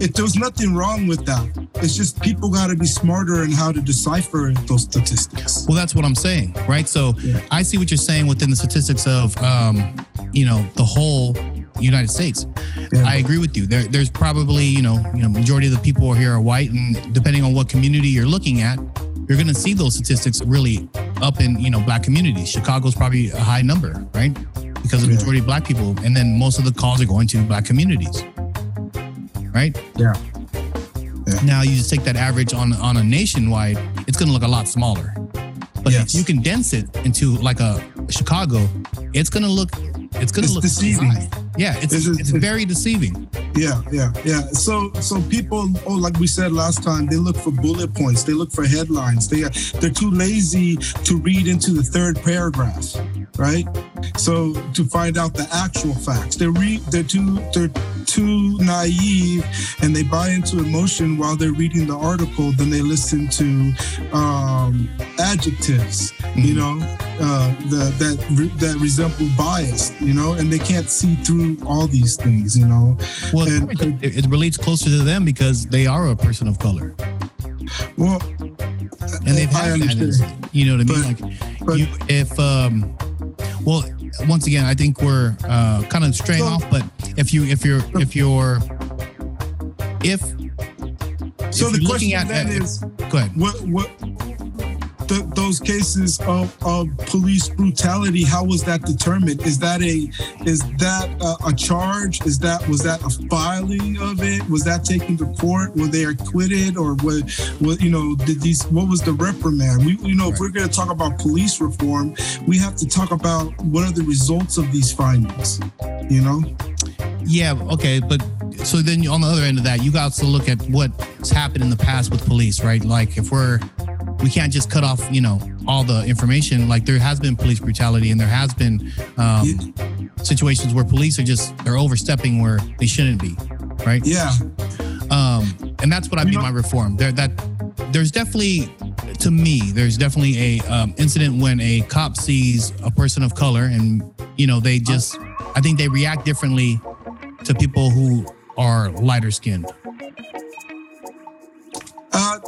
it, there's nothing wrong with that. It's just people got to be smarter in how to decipher those statistics. Well, that's what I'm saying, right? So yeah. I see what you're saying within the statistics of, um, you know, the whole United States. Yeah. I agree with you. There, there's probably, you know, you know, majority of the people here are white, and depending on what community you're looking at, you're going to see those statistics really up in, you know, black communities. Chicago's probably a high number, right? Because of the yeah. majority of black people, and then most of the calls are going to black communities. Right? Yeah. yeah. Now you just take that average on, on a nationwide, it's going to look a lot smaller. But yes. if you condense it into like a Chicago, it's going to look, it's going to look deceiving. High. Yeah, it's it's, it's it's very deceiving. Yeah, yeah, yeah. So so people, oh, like we said last time, they look for bullet points. They look for headlines. They they're too lazy to read into the third paragraph, right? So to find out the actual facts, they're re, they're too they're too naive, and they buy into emotion while they're reading the article. Then they listen to um, adjectives, mm-hmm. you know, uh, the, that re, that resemble bias, you know, and they can't see through all these things, you know. Well, and, it, it relates closer to them because they are a person of color. Well, and they've had that, as, you know what I mean? But, like, but, you, if um, well. Once again, I think we're uh, kind of straying so, off, but if you if you're if you're if so if the you're question at, then at, is go ahead. What what th- those cases of, of police brutality? How was that determined? Is that a is that a, a charge? Is that was that a filing of it? Was that taken to court? Were they acquitted or what? What you know? Did these? What was the reprimand? We you know right. if we're going to talk about police reform, we have to talk about what are the results of these findings. You know? Yeah. Okay. But so then on the other end of that, you got to look at what's happened in the past with police, right? Like if we're we can't just cut off, you know, all the information. Like there has been police brutality and there has been um, yeah. situations where police are just, they're overstepping where they shouldn't be, right? Yeah. Um, and that's what I you mean know? by reform. There, that there's definitely, to me, there's definitely a um, incident when a cop sees a person of color and, you know, they just, I think they react differently to people who are lighter skinned. Uh,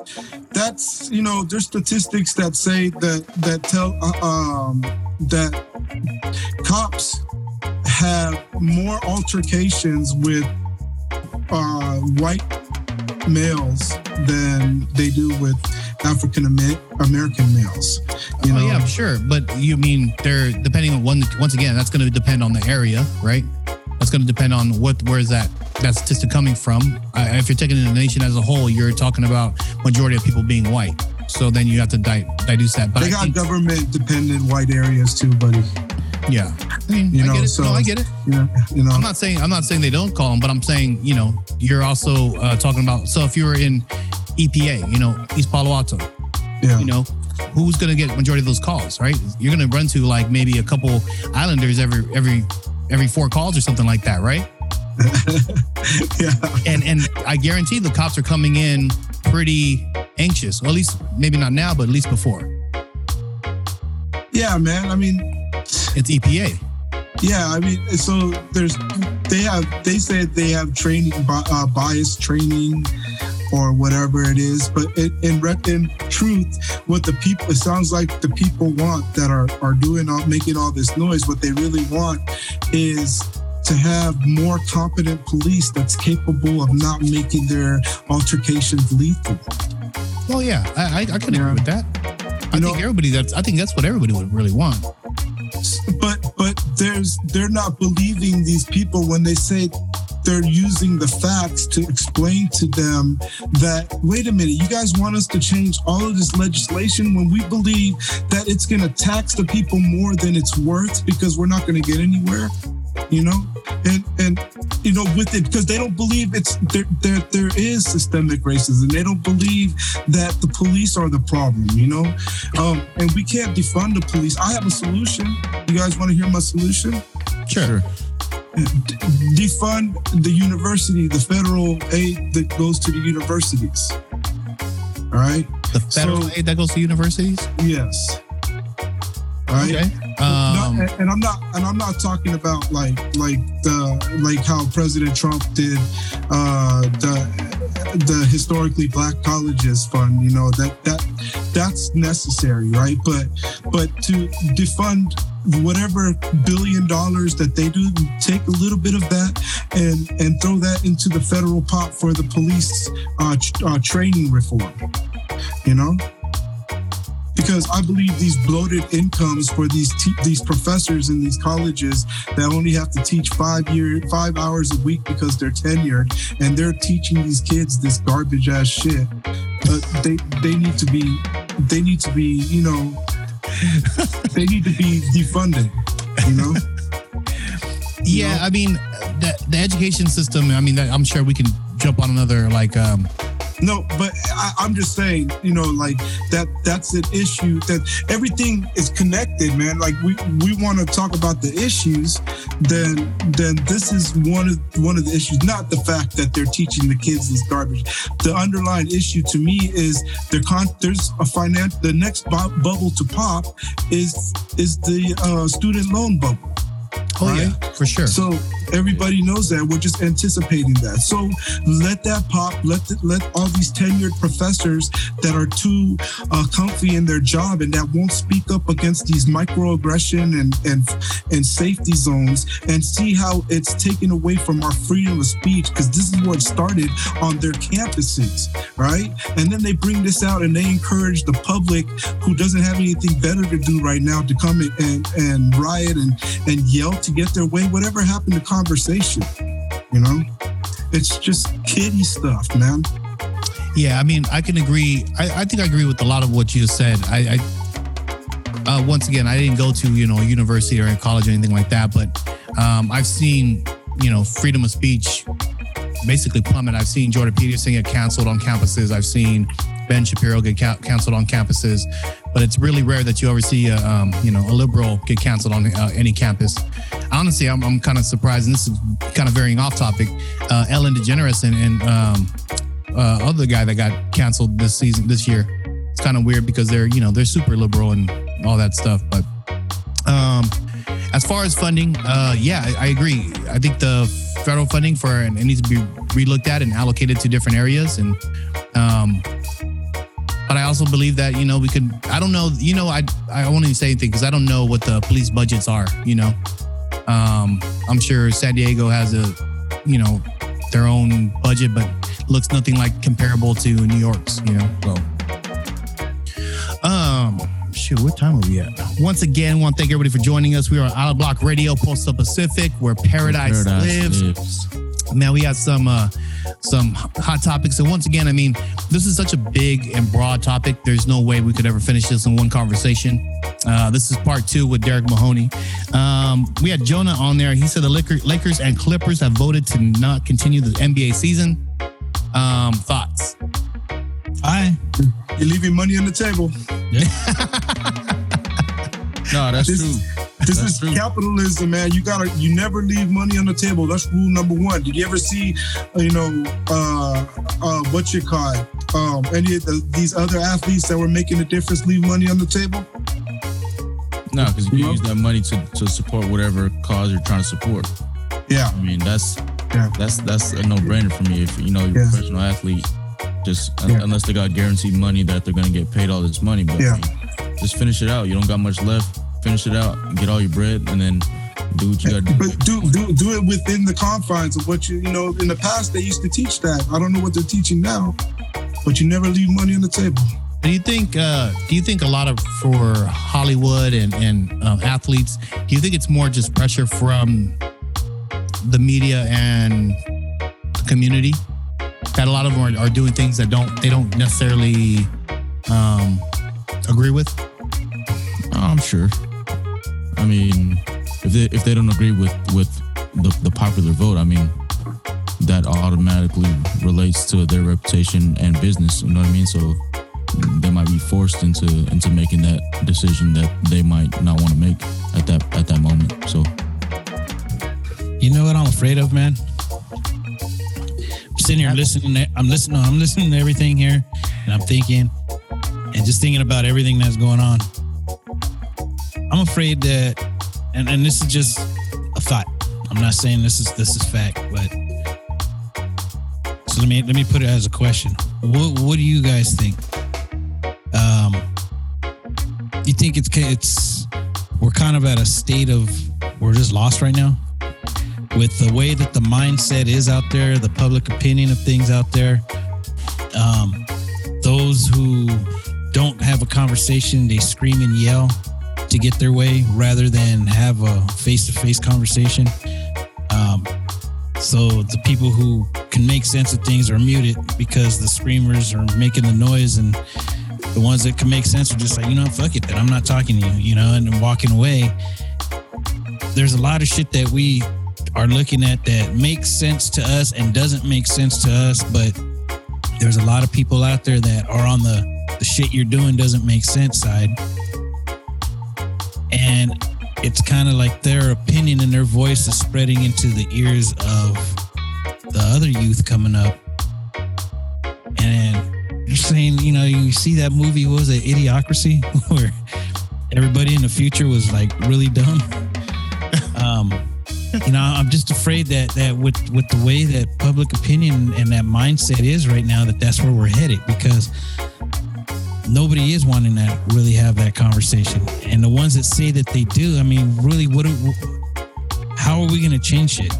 that's, you know, there's statistics that say that, that tell, uh, um, that cops have more altercations with, uh, white males than they do with African American males. You know? Oh, yeah, sure. But you mean they're depending on one, once again, that's going to depend on the area, right? That's going to depend on what, where's that, that statistic coming from. Uh, if you're taking the nation as a whole, you're talking about majority of people being white. So then you have to di- deduce that. But they got think- government-dependent white areas too, buddy. Yeah, I mean, you I know, get it. So, no, I get it. Yeah, you know. I'm not saying I'm not saying they don't call them, but I'm saying, you know, you're also uh, talking about. So if you were in E P A, you know, East Palo Alto, yeah. you know, who's going to get majority of those calls, right? You're going to run to like maybe a couple islanders every every. every four calls or something like that, right? yeah. And and I guarantee the cops are coming in pretty anxious, or at least maybe not now, but at least before. Yeah, man. I mean, it's E P A. Yeah, I mean, so there's they have they said they have training uh, bias training or whatever it is, but it, in in truth, what the people it sounds like the people want that are are doing all making all this noise. What they really want is to have more competent police that's capable of not making their altercations lethal. Well, yeah, I, I, I could agree with that. I you think know, everybody that's I think that's what everybody would really want. But but there's they're not believing these people when they say they're using the facts to explain to them that, wait a minute, you guys want us to change all of this legislation when we believe that it's going to tax the people more than it's worth because we're not going to get anywhere, you know? And, and you know, with it, because they don't believe it's there, there, there is systemic racism. They don't believe that the police are the problem, you know? Um, and we can't defund the police. I have a solution. You guys want to hear my solution? Sure. Defund the university, the federal aid that goes to the universities. All right? The federal so, aid that goes to universities? Yes. All right? Okay. Um, no, and I'm not and I'm not talking about like like the like how President Trump did uh, the the Historically Black Colleges fund, you know, that that that's necessary, right? But but to defund whatever billion dollars that they do, take a little bit of that and and throw that into the federal pot for the police uh, tr- uh, training reform, you know? Because I believe these bloated incomes for these te- these professors in these colleges that only have to teach five year five hours a week because they're tenured and they're teaching these kids this garbage ass shit. Uh, they they need to be they need to be you know they need to be defunded. You know. You yeah, know? I mean the the education system. I mean, I'm sure we can jump on another like. Um, No, but I, I'm just saying, you know, like that that's an issue that everything is connected, man. Like we, we want to talk about the issues, then then this is one of one of the issues, not the fact that they're teaching the kids this garbage. The underlying issue to me is the con- there's a finance the next bu- bubble to pop is is the uh, student loan bubble. Oh, right? Yeah, for sure. So everybody knows that. We're just anticipating that. So let that pop. Let the, let all these tenured professors that are too uh, comfy in their job and that won't speak up against these microaggression and, and, and safety zones, and see how it's taken away from our freedom of speech, because this is what started on their campuses, right? And then they bring this out and they encourage the public who doesn't have anything better to do right now to come in and, and riot and, and yell to get their way. Whatever happened to conversation, you know? It's just kiddie stuff, man. Yeah, I mean, I can agree. I, I think I agree with a lot of what you just said. I, I uh, once again, I didn't go to, you know, university or a college or anything like that, but um, I've seen, you know, freedom of speech basically plummet. I've seen Jordan Peterson get canceled on campuses. I've seen Ben Shapiro get ca- canceled on campuses, but it's really rare that you ever see a, um, you know, a liberal get canceled on uh, any campus. Honestly, I'm, I'm kind of surprised, and this is kind of veering off topic. Uh, Ellen DeGeneres and, and um, uh, other guy that got canceled this season, this year. It's kind of weird because they're, you know, they're super liberal and all that stuff. But um, as far as funding, uh, yeah, I, I agree. I think the federal funding for it needs to be relooked at and allocated to different areas. And um, but I also believe that, you know, we could, I don't know, you know, I I won't even say anything because I don't know what the police budgets are, you know. Um, I'm sure San Diego has a, you know, their own budget, but looks nothing like comparable to New York's, you know. So, um, shoot, what time are we at? Once again, want to thank everybody for joining us. We are on Out of Block Radio, Postal Pacific, where paradise, paradise lives. lives. Man, we got some uh, some hot topics. And once again, I mean, this is such a big and broad topic. There's no way we could ever finish this in one conversation. Uh, this is part two with Derek Mahoney. Um, we had Jonah on there. He said the Lakers and Clippers have voted to not continue the N B A season. Um, thoughts? Hi. You're leaving money on the table. Yeah. no, that's this- true. This That's is true. Capitalism, man. You gotta, you never leave money on the table. That's rule number one. Did you ever see, you know, uh, uh, what you call it? Um, any of the, these other athletes that were making a difference leave money on the table? No, because you, you know? Use that money to, to support whatever cause you're trying to support. Yeah, I mean that's yeah. that's that's a no-brainer for me. If you know you're yes. a professional athlete, just yeah. unless they got guaranteed money that they're gonna get paid all this money, but yeah. I mean, just finish it out. You don't got much left. Finish it out, get all your bread, and then Do what you gotta do. But do, do do it within the confines of what you, you know, in the past they used to teach that. I don't know what they're teaching now, but you never leave money on the table. Do you think, uh, do you think a lot of, for Hollywood and, and um, athletes, do you think it's more just pressure from the media and the community? That a lot of them are, are doing things that don't, they don't necessarily um, agree with? I'm sure. I mean, if they, if they don't agree with, with the, the popular vote, I mean, that automatically relates to their reputation and business, you know what I mean? So they might be forced into into making that decision that they might not want to make at that at that moment. So, you know what I'm afraid of, man? I'm sitting here listening. To, I'm listening. I'm listening to everything here, and I'm thinking, and just thinking about everything that's going on. I'm afraid that, and, and this is just a thought. I'm not saying this is this is fact, but so let me let me put it as a question. What what do you guys think? Um, you think it's it's we're kind of at a state of we're just lost right now with the way that the mindset is out there, the public opinion of things out there. Um, those who don't have a conversation, they scream and yell to get their way rather than have a face-to-face conversation. Um, so the people who can make sense of things are muted because the screamers are making the noise, and the ones that can make sense are just like, you know, fuck it, then I'm not talking to you, you know, and walking away. There's a lot of shit that we are looking at that makes sense to us and doesn't make sense to us, but there's a lot of people out there that are on the, the shit you're doing doesn't make sense side. And it's kind of like their opinion and their voice is spreading into the ears of the other youth coming up. And you're saying, you know, you see that movie, what was it, Idiocracy? Where everybody in the future was like really dumb. Um, you know, I'm just afraid that, that with, with the way that public opinion and that mindset is right now, that that's where we're headed, because nobody is wanting to really have that conversation. And the ones that say that they do, I mean, really, what? Do, how are we going to change it?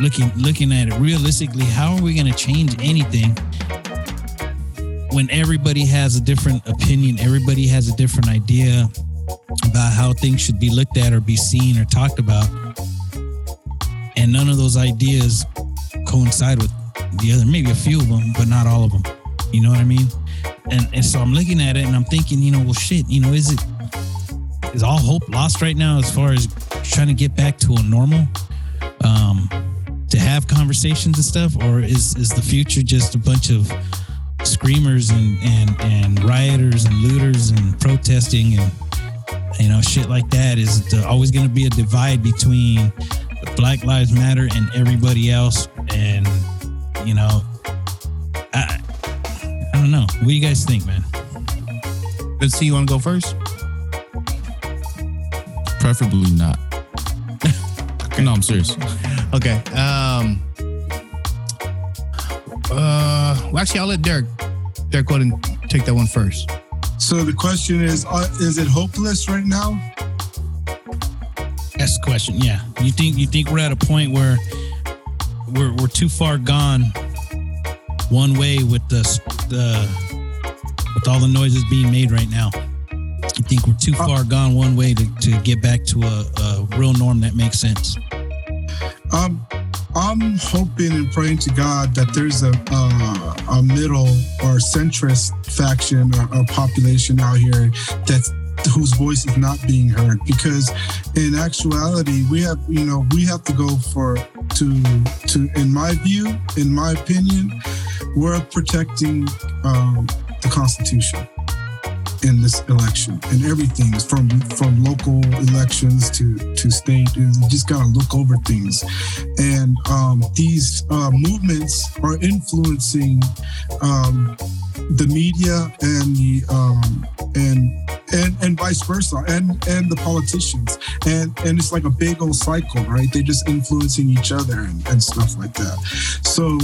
Looking, looking at it realistically, how are we going to change anything when everybody has a different opinion, everybody has a different idea about how things should be looked at or be seen or talked about, and none of those ideas coincide with the other? Maybe a few of them, but not all of them. You know what I mean? And and so I'm looking at it and I'm thinking, you know, well, shit, you know, is it is all hope lost right now as far as trying to get back to a normal, um, to have conversations and stuff, or is is the future just a bunch of screamers and, and, and rioters and looters and protesting and, you know, shit like that? Is it always going to be a divide between Black Lives Matter and everybody else? And, you know, I, I don't know. What do you guys think, man? Let's see, you want to go first? Preferably not. Okay. No, I'm serious. Okay. Um, Uh, well, actually, I'll let Derek Derek go ahead and take that one first. So the question is, uh, is it hopeless right now? That's the question. Yeah, you think you think we're at a point where we're we're too far gone one way with the the with all the noises being made right now. You think we're too uh, far gone one way to, to get back to a, a real norm that makes sense? Um. I'm hoping and praying to God that there's a uh, a middle or centrist faction or, or population out here that's whose voice is not being heard, because in actuality we have you know we have to go for to to in my view in my opinion we're protecting um, the Constitution in this election, and everything from from local elections to, to state. You just gotta look over things. And um, these uh, movements are influencing um, the media and the um, and and and vice versa, and and the politicians, and and it's like a big old cycle, right? They're just influencing each other and, and stuff like that. So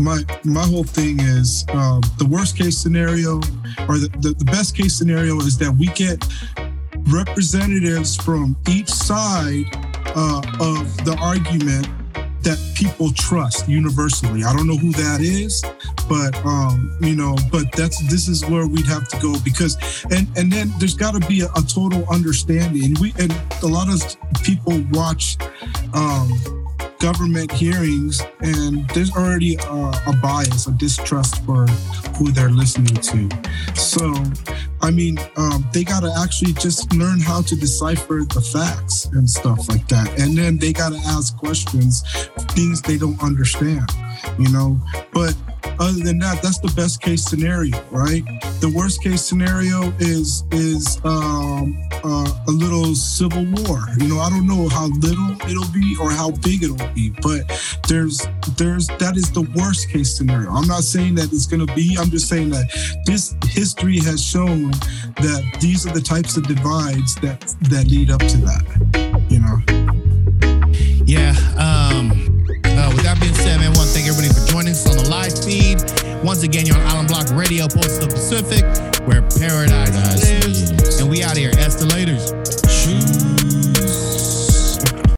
my my whole thing is uh, the worst case scenario, or the, the, the best case scenario is that we get representatives from each side uh, of the argument that people trust universally. I don't know who that is, but um, you know, but that's this is where we'd have to go, because and and then there's got to be a, a total understanding. We and a lot of people watch um, government hearings, and there's already a, a bias, a distrust for who they're listening to. So, I mean, um, they got to actually just learn how to decipher the facts and stuff like that. And then they got to ask questions, things they don't understand, you know. But other than that, that's the best case scenario, right? The worst case scenario is is um, uh, a little civil war. You know, I don't know how little it'll be or how big it'll be, but there's there's that is the worst case scenario. I'm not saying that it's going to be. I'm just saying that this history has shown that these are the types of divides that that lead up to that. You know. Yeah. Um... Uh, with that being said, man, I want to thank everybody for joining us on the live feed. Once again, you're on Out of Block Radio, Postal Pacific, where paradise lives. And we out here. Escalators. Shoot.